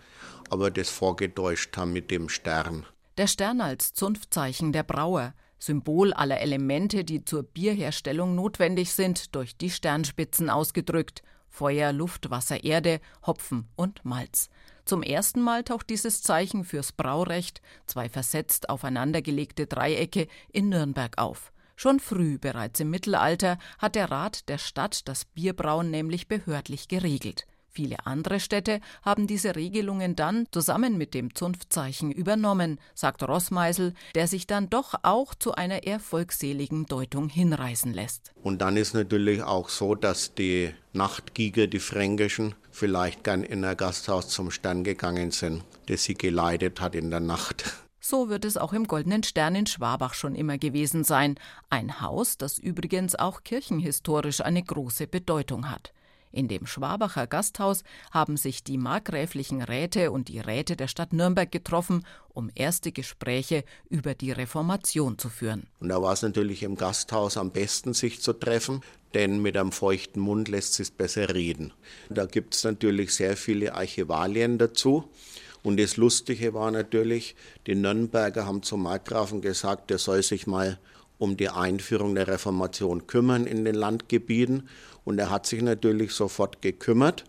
aber das vorgetäuscht haben mit dem Stern. Der Stern als Zunftzeichen der Brauer, Symbol aller Elemente, die zur Bierherstellung notwendig sind, durch die Sternspitzen ausgedrückt. Feuer, Luft, Wasser, Erde, Hopfen und Malz. Zum ersten Mal taucht dieses Zeichen fürs Braurecht, zwei versetzt aufeinandergelegte Dreiecke, in Nürnberg auf. Schon früh, bereits im Mittelalter, hat der Rat der Stadt das Bierbrauen nämlich behördlich geregelt. Viele andere Städte haben diese Regelungen dann zusammen mit dem Zunftzeichen übernommen, sagt Roßmeisel, der sich dann doch auch zu einer eher volksseligen Deutung hinreißen lässt. Und dann ist natürlich auch so, dass die Nachtgieger, die Fränkischen, vielleicht gern in ein Gasthaus zum Stern gegangen sind, das sie geleitet hat in der Nacht. So wird es auch im Goldenen Stern in Schwabach schon immer gewesen sein. Ein Haus, das übrigens auch kirchenhistorisch eine große Bedeutung hat. In dem Schwabacher Gasthaus haben sich die markgräflichen Räte und die Räte der Stadt Nürnberg getroffen, um erste Gespräche über die Reformation zu führen. Und da war es natürlich im Gasthaus am besten, sich zu treffen, denn mit einem feuchten Mund lässt sich besser reden. Da gibt es natürlich sehr viele Archivalien dazu. Und das Lustige war natürlich, die Nürnberger haben zum Markgrafen gesagt, der soll sich mal um die Einführung der Reformation kümmern in den Landgebieten. Und er hat sich natürlich sofort gekümmert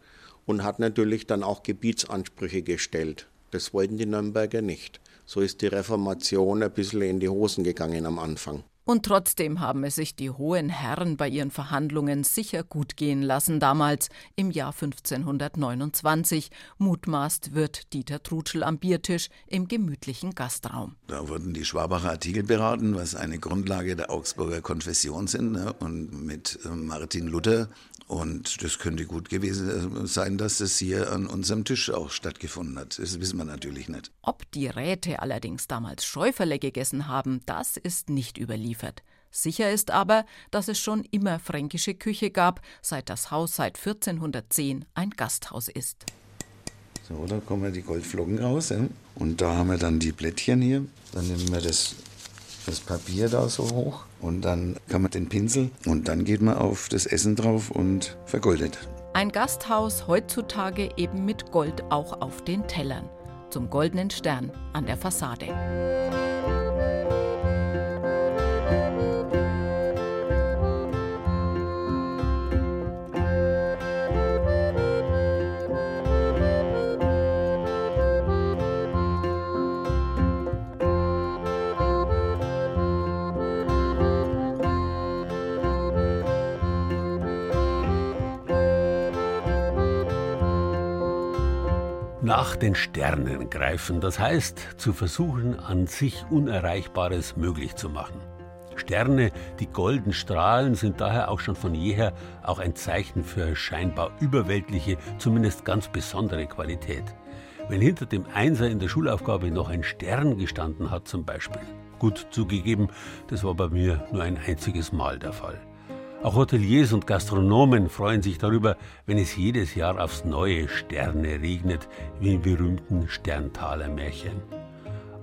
und hat natürlich dann auch Gebietsansprüche gestellt. Das wollten die Nürnberger nicht. So ist die Reformation ein bisschen in die Hosen gegangen am Anfang. Und trotzdem haben es sich die hohen Herren bei ihren Verhandlungen sicher gut gehen lassen damals, im Jahr 1529. Mutmaßt wird Dieter Trutschel am Biertisch im gemütlichen Gastraum. Da wurden die Schwabacher Artikel beraten, was eine Grundlage der Augsburger Konfession sind, ne? Und mit Martin Luther. Und das könnte gut gewesen sein, dass das hier an unserem Tisch auch stattgefunden hat. Das wissen wir natürlich nicht. Ob die Räte allerdings damals Schäuferle gegessen haben, das ist nicht überliefert. Sicher ist aber, dass es schon immer fränkische Küche gab, seit das Haus seit 1410 ein Gasthaus ist. So, da kommen die Goldflocken raus. Ja? Und da haben wir dann die Blättchen hier. Dann nehmen wir das Papier da so hoch und dann kann man den Pinsel und dann geht man auf das Essen drauf und vergoldet. Ein Gasthaus heutzutage eben mit Gold auch auf den Tellern. Zum Goldenen Stern an der Fassade. Nach den Sternen greifen, das heißt, zu versuchen, an sich Unerreichbares möglich zu machen. Sterne, die golden strahlen, sind daher auch schon von jeher auch ein Zeichen für scheinbar überweltliche, zumindest ganz besondere Qualität. Wenn hinter dem Einser in der Schulaufgabe noch ein Stern gestanden hat zum Beispiel. Gut zugegeben, das war bei mir nur ein einziges Mal der Fall. Auch Hoteliers und Gastronomen freuen sich darüber, wenn es jedes Jahr aufs neue Sterne regnet, wie im berühmten Sterntaler Märchen.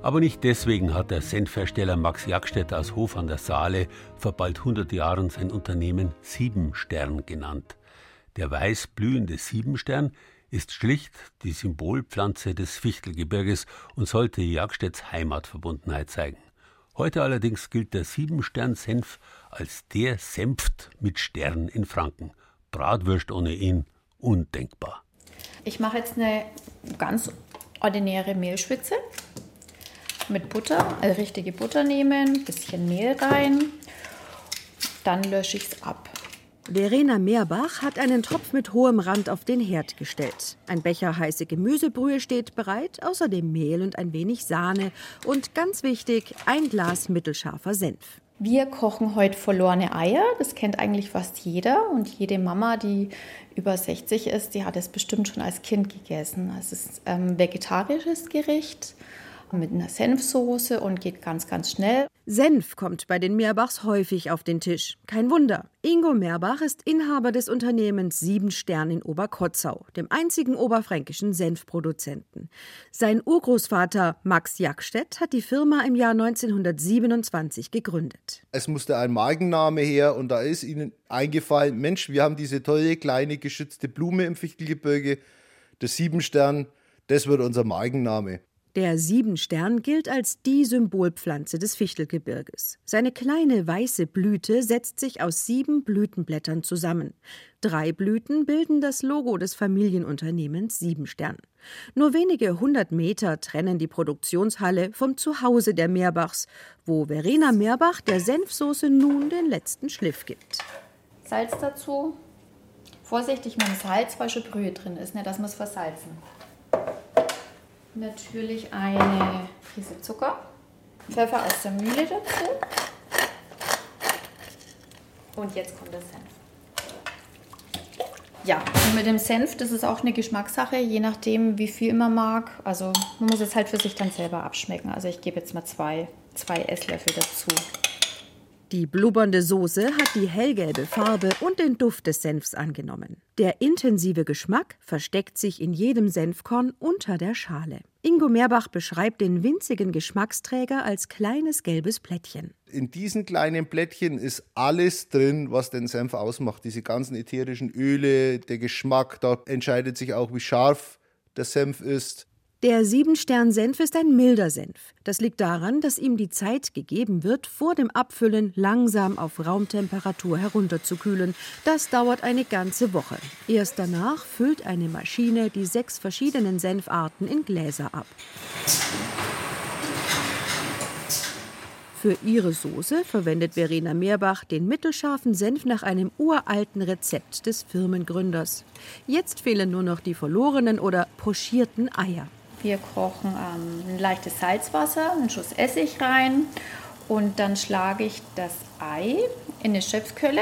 Aber nicht deswegen hat der Senfhersteller Max Jackstätter aus Hof an der Saale vor bald 100 Jahren sein Unternehmen Siebenstern genannt. Der weiß blühende Siebenstern ist schlicht die Symbolpflanze des Fichtelgebirges und sollte Jackstätts Heimatverbundenheit zeigen. Heute allerdings gilt der Siebenstern-Senf als der Senft mit Stern in Franken. Bratwürst ohne ihn undenkbar. Ich mache jetzt eine ganz ordinäre Mehlschwitze mit Butter, also richtige Butter nehmen, ein bisschen Mehl rein, dann lösche ich es ab. Verena Meerbach hat einen Topf mit hohem Rand auf den Herd gestellt. Ein Becher heiße Gemüsebrühe steht bereit, außerdem Mehl und ein wenig Sahne. Und ganz wichtig, ein Glas mittelscharfer Senf. Wir kochen heute verlorene Eier, das kennt eigentlich fast jeder und jede Mama, die über 60 ist, die hat es bestimmt schon als Kind gegessen. Es ist ein vegetarisches Gericht mit einer Senfsoße und geht ganz, ganz schnell. Senf kommt bei den Mehrbachs häufig auf den Tisch. Kein Wunder, Ingo Mehrbach ist Inhaber des Unternehmens 7 Stern in Oberkotzau, dem einzigen oberfränkischen Senfproduzenten. Sein Urgroßvater Max Jackstedt hat die Firma im Jahr 1927 gegründet. Es musste ein Markenname her und da ist ihnen eingefallen, Mensch, wir haben diese tolle, kleine, geschützte Blume im Fichtelgebirge, das 7 Stern, das wird unser Markenname. Der 7 Stern gilt als die Symbolpflanze des Fichtelgebirges. Seine kleine weiße Blüte setzt sich aus 7 Blütenblättern zusammen. 3 Blüten bilden das Logo des Familienunternehmens 7 Stern. Nur wenige 100 Meter trennen die Produktionshalle vom Zuhause der Mehrbachs, wo Verena Mehrbach der Senfsoße nun den letzten Schliff gibt. Salz dazu. Vorsichtig mit dem Salz, weil schon Brühe drin ist, nicht, dass wir es versalzen. Natürlich eine Prise Zucker, Pfeffer aus der Mühle dazu und jetzt kommt der Senf. Ja, und mit dem Senf, das ist auch eine Geschmackssache, je nachdem wie viel man mag. Also man muss es halt für sich dann selber abschmecken. Also ich gebe jetzt mal zwei Esslöffel dazu. Die blubbernde Soße hat die hellgelbe Farbe und den Duft des Senfs angenommen. Der intensive Geschmack versteckt sich in jedem Senfkorn unter der Schale. Ingo Mehrbach beschreibt den winzigen Geschmacksträger als kleines gelbes Blättchen. In diesen kleinen Blättchen ist alles drin, was den Senf ausmacht. Diese ganzen ätherischen Öle, der Geschmack, da entscheidet sich auch, wie scharf der Senf ist. Der 7-Stern-Senf ist ein milder Senf. Das liegt daran, dass ihm die Zeit gegeben wird, vor dem Abfüllen langsam auf Raumtemperatur herunterzukühlen. Das dauert eine ganze Woche. Erst danach füllt eine Maschine die 6 verschiedenen Senfarten in Gläser ab. Für ihre Soße verwendet Verena Mehrbach den mittelscharfen Senf nach einem uralten Rezept des Firmengründers. Jetzt fehlen nur noch die verlorenen oder pochierten Eier. Wir kochen ein leichtes Salzwasser, einen Schuss Essig rein und dann schlage ich das Ei in eine Schöpfkölle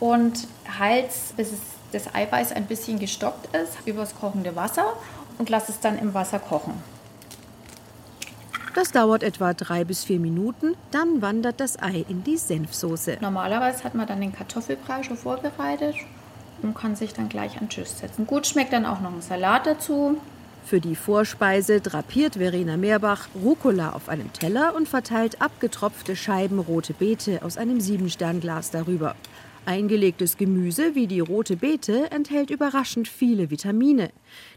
und halte, bis das Eiweiß ein bisschen gestockt ist, über das kochende Wasser und lasse es dann im Wasser kochen. Das dauert etwa 3 bis 4 Minuten, dann wandert das Ei in die Senfsoße. Normalerweise hat man dann den Kartoffelbrei schon vorbereitet und kann sich dann gleich an den Tisch setzen. Gut schmeckt dann auch noch ein Salat dazu. Für die Vorspeise drapiert Verena Mehrbach Rucola auf einem Teller und verteilt abgetropfte Scheiben rote Beete aus einem 7-Stern-Glas darüber. Eingelegtes Gemüse wie die rote Beete enthält überraschend viele Vitamine.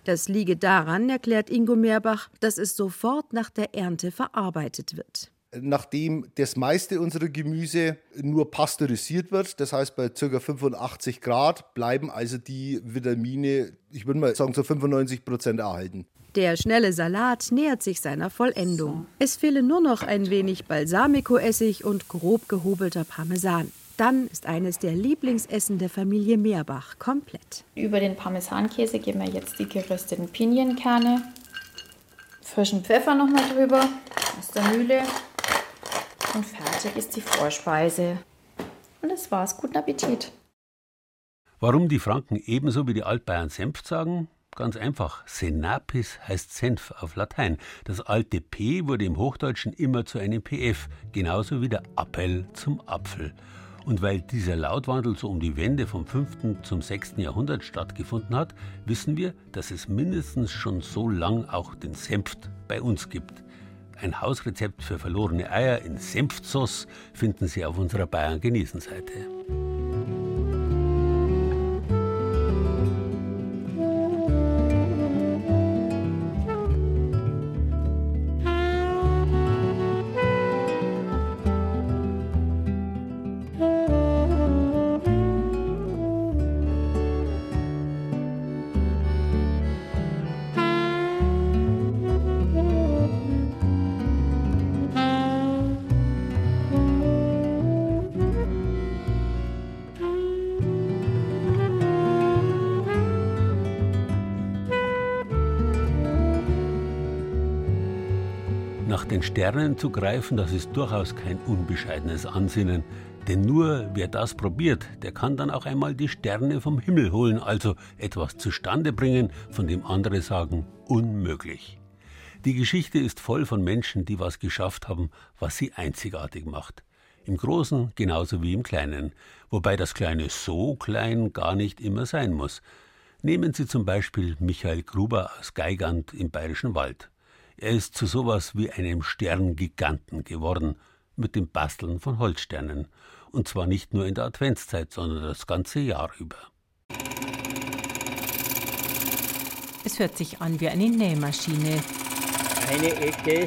Das liege daran, erklärt Ingo Mehrbach, dass es sofort nach der Ernte verarbeitet wird. Nachdem das meiste unserer Gemüse nur pasteurisiert wird, das heißt bei ca. 85 Grad, bleiben also die Vitamine, ich würde mal sagen, zu 95% erhalten. Der schnelle Salat nähert sich seiner Vollendung. Es fehlen nur noch ein wenig Balsamico-Essig und grob gehobelter Parmesan. Dann ist eines der Lieblingsessen der Familie Mehrbach komplett. Über den Parmesankäse geben wir jetzt die gerösteten Pinienkerne. Frischen Pfeffer nochmal drüber aus der Mühle. Und fertig ist die Vorspeise. Und das war's. Guten Appetit. Warum die Franken ebenso wie die Altbayern Senf sagen? Ganz einfach. Senapis heißt Senf auf Latein. Das alte P wurde im Hochdeutschen immer zu einem PF, genauso wie der Appell zum Apfel. Und weil dieser Lautwandel so um die Wende vom 5. zum 6. Jahrhundert stattgefunden hat, wissen wir, dass es mindestens schon so lang auch den Senft bei uns gibt. Ein Hausrezept für verlorene Eier in Senfsauce finden Sie auf unserer Bayern-Genießen-Seite. Nach den Sternen zu greifen, das ist durchaus kein unbescheidenes Ansinnen. Denn nur wer das probiert, der kann dann auch einmal die Sterne vom Himmel holen, also etwas zustande bringen, von dem andere sagen, unmöglich. Die Geschichte ist voll von Menschen, die was geschafft haben, was sie einzigartig macht. Im Großen genauso wie im Kleinen, wobei das Kleine so klein gar nicht immer sein muss. Nehmen Sie zum Beispiel Michael Gruber aus Geigand im Bayerischen Wald. Er ist zu sowas wie einem Sterngiganten geworden, mit dem Basteln von Holzsternen. Und zwar nicht nur in der Adventszeit, sondern das ganze Jahr über. Es hört sich an wie eine Nähmaschine. Eine Ecke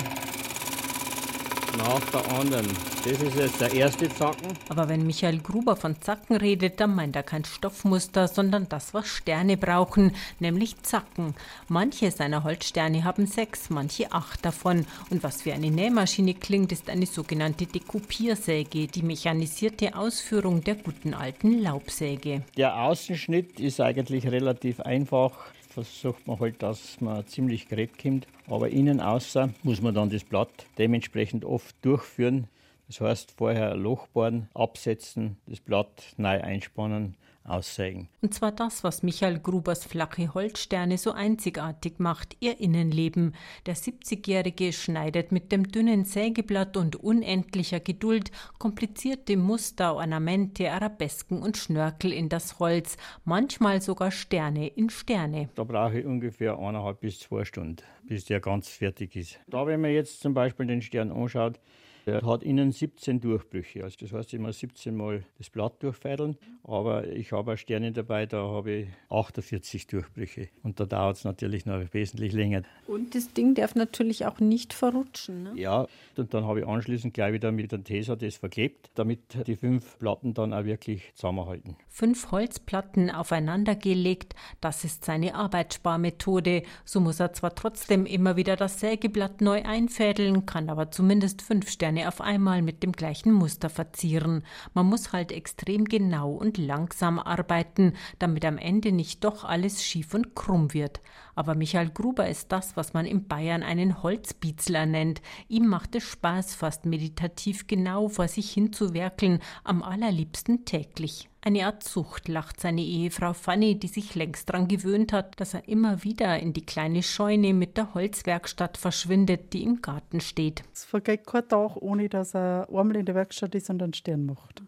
nach der anderen. Das ist jetzt der erste Zacken. Aber wenn Michael Gruber von Zacken redet, dann meint er kein Stoffmuster, sondern das, was Sterne brauchen, nämlich Zacken. Manche seiner Holzsterne haben 6, manche 8 davon. Und was für eine Nähmaschine klingt, ist eine sogenannte Dekupiersäge, die mechanisierte Ausführung der guten alten Laubsäge. Der Außenschnitt ist eigentlich relativ einfach. Versucht man halt, dass man ziemlich gerät kommt. Aber innen außer muss man dann das Blatt dementsprechend oft durchführen. Das heißt, vorher ein Loch bohren, absetzen, das Blatt neu einspannen, aussägen. Und zwar das, was Michael Grubers flache Holzsterne so einzigartig macht, ihr Innenleben. Der 70-Jährige schneidet mit dem dünnen Sägeblatt und unendlicher Geduld komplizierte Muster, Ornamente, Arabesken und Schnörkel in das Holz, manchmal sogar Sterne in Sterne. Da brauche ich ungefähr 1,5 bis 2 Stunden, bis der ganz fertig ist. Da, wenn man jetzt zum Beispiel den Stern anschaut, der hat innen 17 Durchbrüche, also das heißt, ich muss 17 Mal das Blatt durchfeideln, aber ich habe auch Sterne dabei, da habe ich 48 Durchbrüche und da dauert es natürlich noch wesentlich länger. Und das Ding darf natürlich auch nicht verrutschen, ne? Ja, und dann habe ich anschließend gleich wieder mit einem Tesa das verklebt, damit die 5 Platten dann auch wirklich zusammenhalten. 5 Holzplatten aufeinander gelegt, das ist seine Arbeitssparmethode. So muss er zwar trotzdem immer wieder das Sägeblatt neu einfädeln, kann aber zumindest 5 Sterne auf einmal mit dem gleichen Muster verzieren. Man muss halt extrem genau und langsam arbeiten, damit am Ende nicht doch alles schief und krumm wird. Aber Michael Gruber ist das, was man in Bayern einen Holzbietzler nennt. Ihm macht es Spaß, fast meditativ genau vor sich hinzuwerkeln, am allerliebsten täglich. Eine Art Sucht, lacht seine Ehefrau Fanny, die sich längst daran gewöhnt hat, dass er immer wieder in die kleine Scheune mit der Holzwerkstatt verschwindet, die im Garten steht. Es vergeht kein Tag, ohne dass er einmal in der Werkstatt ist und einen Stern macht.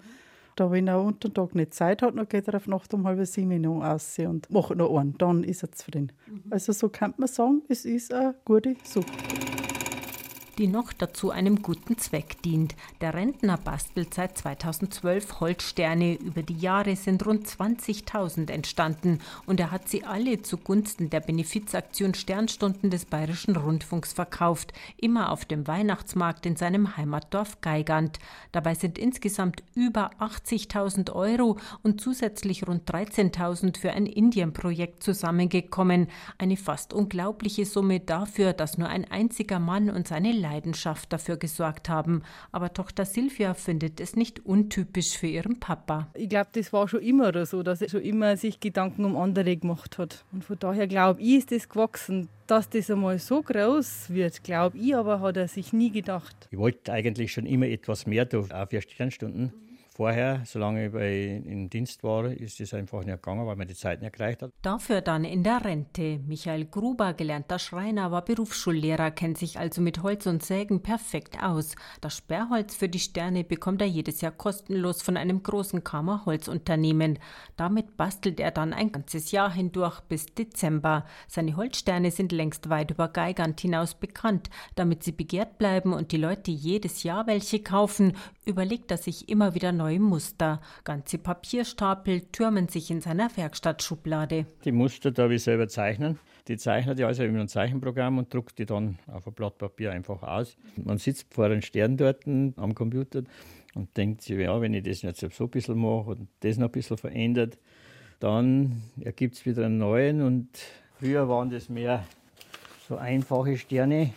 Da, wenn er unter den Tag nicht Zeit hat, dann geht er auf Nacht um 6:30 noch raus und macht noch einen, dann ist er zufrieden. Also so kann man sagen, es ist eine gute Sucht, die noch dazu einem guten Zweck dient. Der Rentner bastelt seit 2012 Holzsterne. Über die Jahre sind rund 20.000 entstanden und er hat sie alle zugunsten der Benefizaktion Sternstunden des Bayerischen Rundfunks verkauft, immer auf dem Weihnachtsmarkt in seinem Heimatdorf Geigand. Dabei sind insgesamt über 80.000 Euro und zusätzlich rund 13.000 für ein Indienprojekt zusammengekommen. Eine fast unglaubliche Summe dafür, dass nur ein einziger Mann und seine Leidenschaft dafür gesorgt haben. Aber Tochter Silvia findet es nicht untypisch für ihren Papa. Ich glaube, das war schon immer so, dass er schon immer sich Gedanken um andere gemacht hat. Und von daher, glaube ich, ist das gewachsen. Dass das einmal so groß wird, glaube ich, aber hat er sich nie gedacht. Ich wollte eigentlich schon immer etwas mehr tun, auch für Sternstunden. Vorher, solange ich im Dienst war, ist es einfach nicht gegangen, weil man die Zeit nicht erreicht hat. Dafür dann in der Rente. Michael Gruber, gelernter Schreiner, war Berufsschullehrer, kennt sich also mit Holz und Sägen perfekt aus. Das Sperrholz für die Sterne bekommt er jedes Jahr kostenlos von einem großen Kammerholzunternehmen. Damit bastelt er dann ein ganzes Jahr hindurch bis Dezember. Seine Holzsterne sind längst weit über Geigand hinaus bekannt. Damit sie begehrt bleiben und die Leute jedes Jahr welche kaufen, überlegt er sich immer wieder neue Muster. Ganze Papierstapel türmen sich in seiner Werkstattschublade. Die Muster darf ich selber zeichnen. Die zeichnet ich also in einem Zeichenprogramm und druckt die dann auf ein Blatt Papier einfach aus. Man sitzt vor einem Stern dort am Computer und denkt sich, ja, wenn ich das jetzt so ein bisschen mache und das noch ein bisschen verändert, dann ergibt es wieder einen neuen. Und früher waren das mehr so einfache Sterne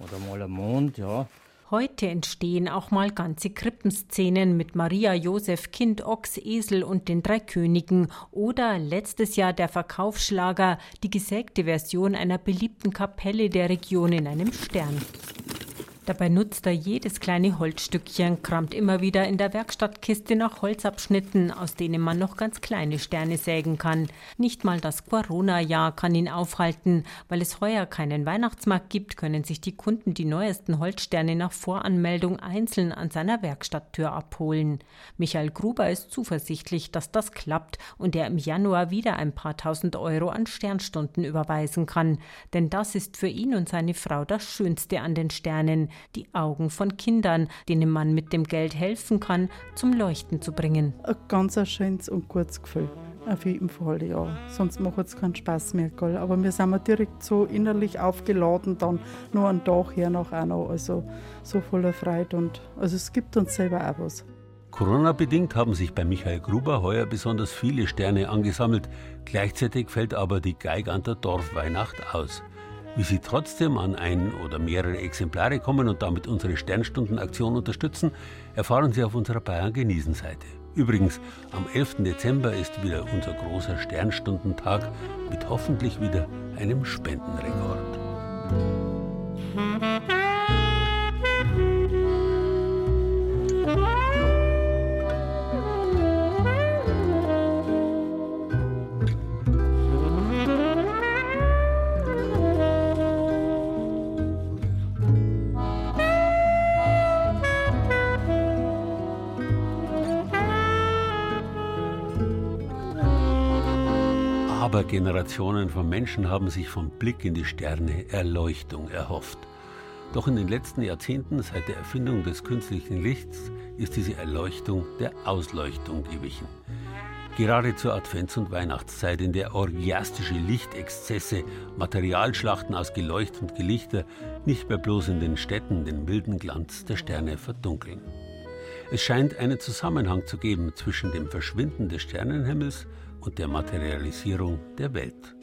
oder mal ein Mond, ja. Heute entstehen auch mal ganze Krippenszenen mit Maria, Josef, Kind, Ochs, Esel und den 3 Königen oder letztes Jahr der Verkaufsschlager, die gesägte Version einer beliebten Kapelle der Region in einem Stern. Dabei nutzt er jedes kleine Holzstückchen, kramt immer wieder in der Werkstattkiste nach Holzabschnitten, aus denen man noch ganz kleine Sterne sägen kann. Nicht mal das Corona-Jahr kann ihn aufhalten. Weil es heuer keinen Weihnachtsmarkt gibt, können sich die Kunden die neuesten Holzsterne nach Voranmeldung einzeln an seiner Werkstatttür abholen. Michael Gruber ist zuversichtlich, dass das klappt und er im Januar wieder ein paar tausend Euro an Sternstunden überweisen kann. Denn das ist für ihn und seine Frau das Schönste an den Sternen. Die Augen von Kindern, denen man mit dem Geld helfen kann, zum Leuchten zu bringen. Ein ganz schönes und gutes Gefühl, auf jeden Fall, ja. Sonst macht es keinen Spaß mehr, gell? Aber wir sind direkt so innerlich aufgeladen, dann nur einen Tag hernach auch noch, also so voller Freude und also es gibt uns selber auch was. Corona-bedingt haben sich bei Michael Gruber heuer besonders viele Sterne angesammelt. Gleichzeitig fällt aber die Geiganter Dorfweihnacht aus. Wie Sie trotzdem an ein oder mehrere Exemplare kommen und damit unsere Sternstundenaktion unterstützen, erfahren Sie auf unserer Bayern-Genießen-Seite. Übrigens, am 11. Dezember ist wieder unser großer Sternstundentag mit hoffentlich wieder einem Spendenrekord. Aber Generationen von Menschen haben sich vom Blick in die Sterne Erleuchtung erhofft. Doch in den letzten Jahrzehnten, seit der Erfindung des künstlichen Lichts, ist diese Erleuchtung der Ausleuchtung gewichen. Gerade zur Advents- und Weihnachtszeit, in der orgiastische Lichtexzesse, Materialschlachten aus Geleucht und Gelichter nicht mehr bloß in den Städten den milden Glanz der Sterne verdunkeln. Es scheint einen Zusammenhang zu geben zwischen dem Verschwinden des Sternenhimmels und der Materialisierung der Welt.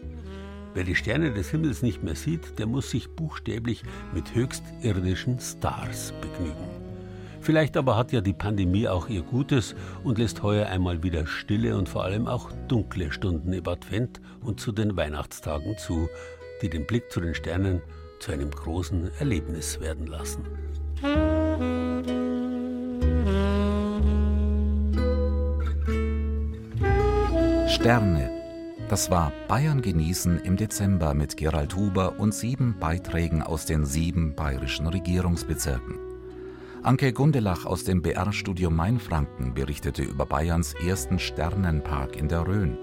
Wer die Sterne des Himmels nicht mehr sieht, der muss sich buchstäblich mit höchstirdischen Stars begnügen. Vielleicht aber hat ja die Pandemie auch ihr Gutes und lässt heuer einmal wieder stille und vor allem auch dunkle Stunden im Advent und zu den Weihnachtstagen zu, die den Blick zu den Sternen zu einem großen Erlebnis werden lassen. Sterne. Das war Bayern genießen im Dezember mit Gerald Huber und 7 Beiträgen aus den 7 bayerischen Regierungsbezirken. Anke Gundelach aus dem BR-Studio Mainfranken berichtete über Bayerns ersten Sternenpark in der Rhön.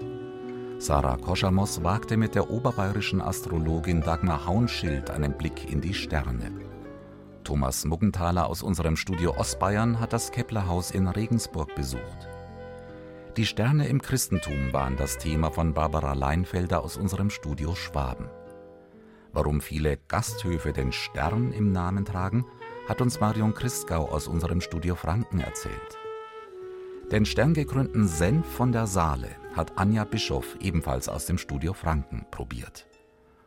Sarah Koschamos wagte mit der oberbayerischen Astrologin Dagmar Hauenschild einen Blick in die Sterne. Thomas Muggenthaler aus unserem Studio Ostbayern hat das Keplerhaus in Regensburg besucht. Die Sterne im Christentum waren das Thema von Barbara Leinfelder aus unserem Studio Schwaben. Warum viele Gasthöfe den Stern im Namen tragen, hat uns Marion Christgau aus unserem Studio Franken erzählt. Den sterngekrönten Senf von der Saale hat Anja Bischoff ebenfalls aus dem Studio Franken probiert.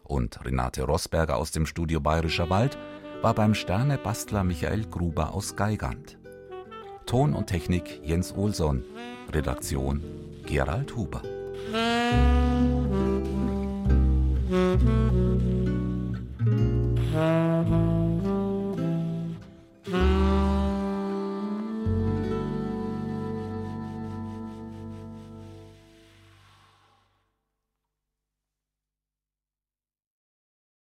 Und Renate Rosberger aus dem Studio Bayerischer Wald war beim Sternebastler Michael Gruber aus Geigand. Ton und Technik Jens Olson. Redaktion Gerald Huber.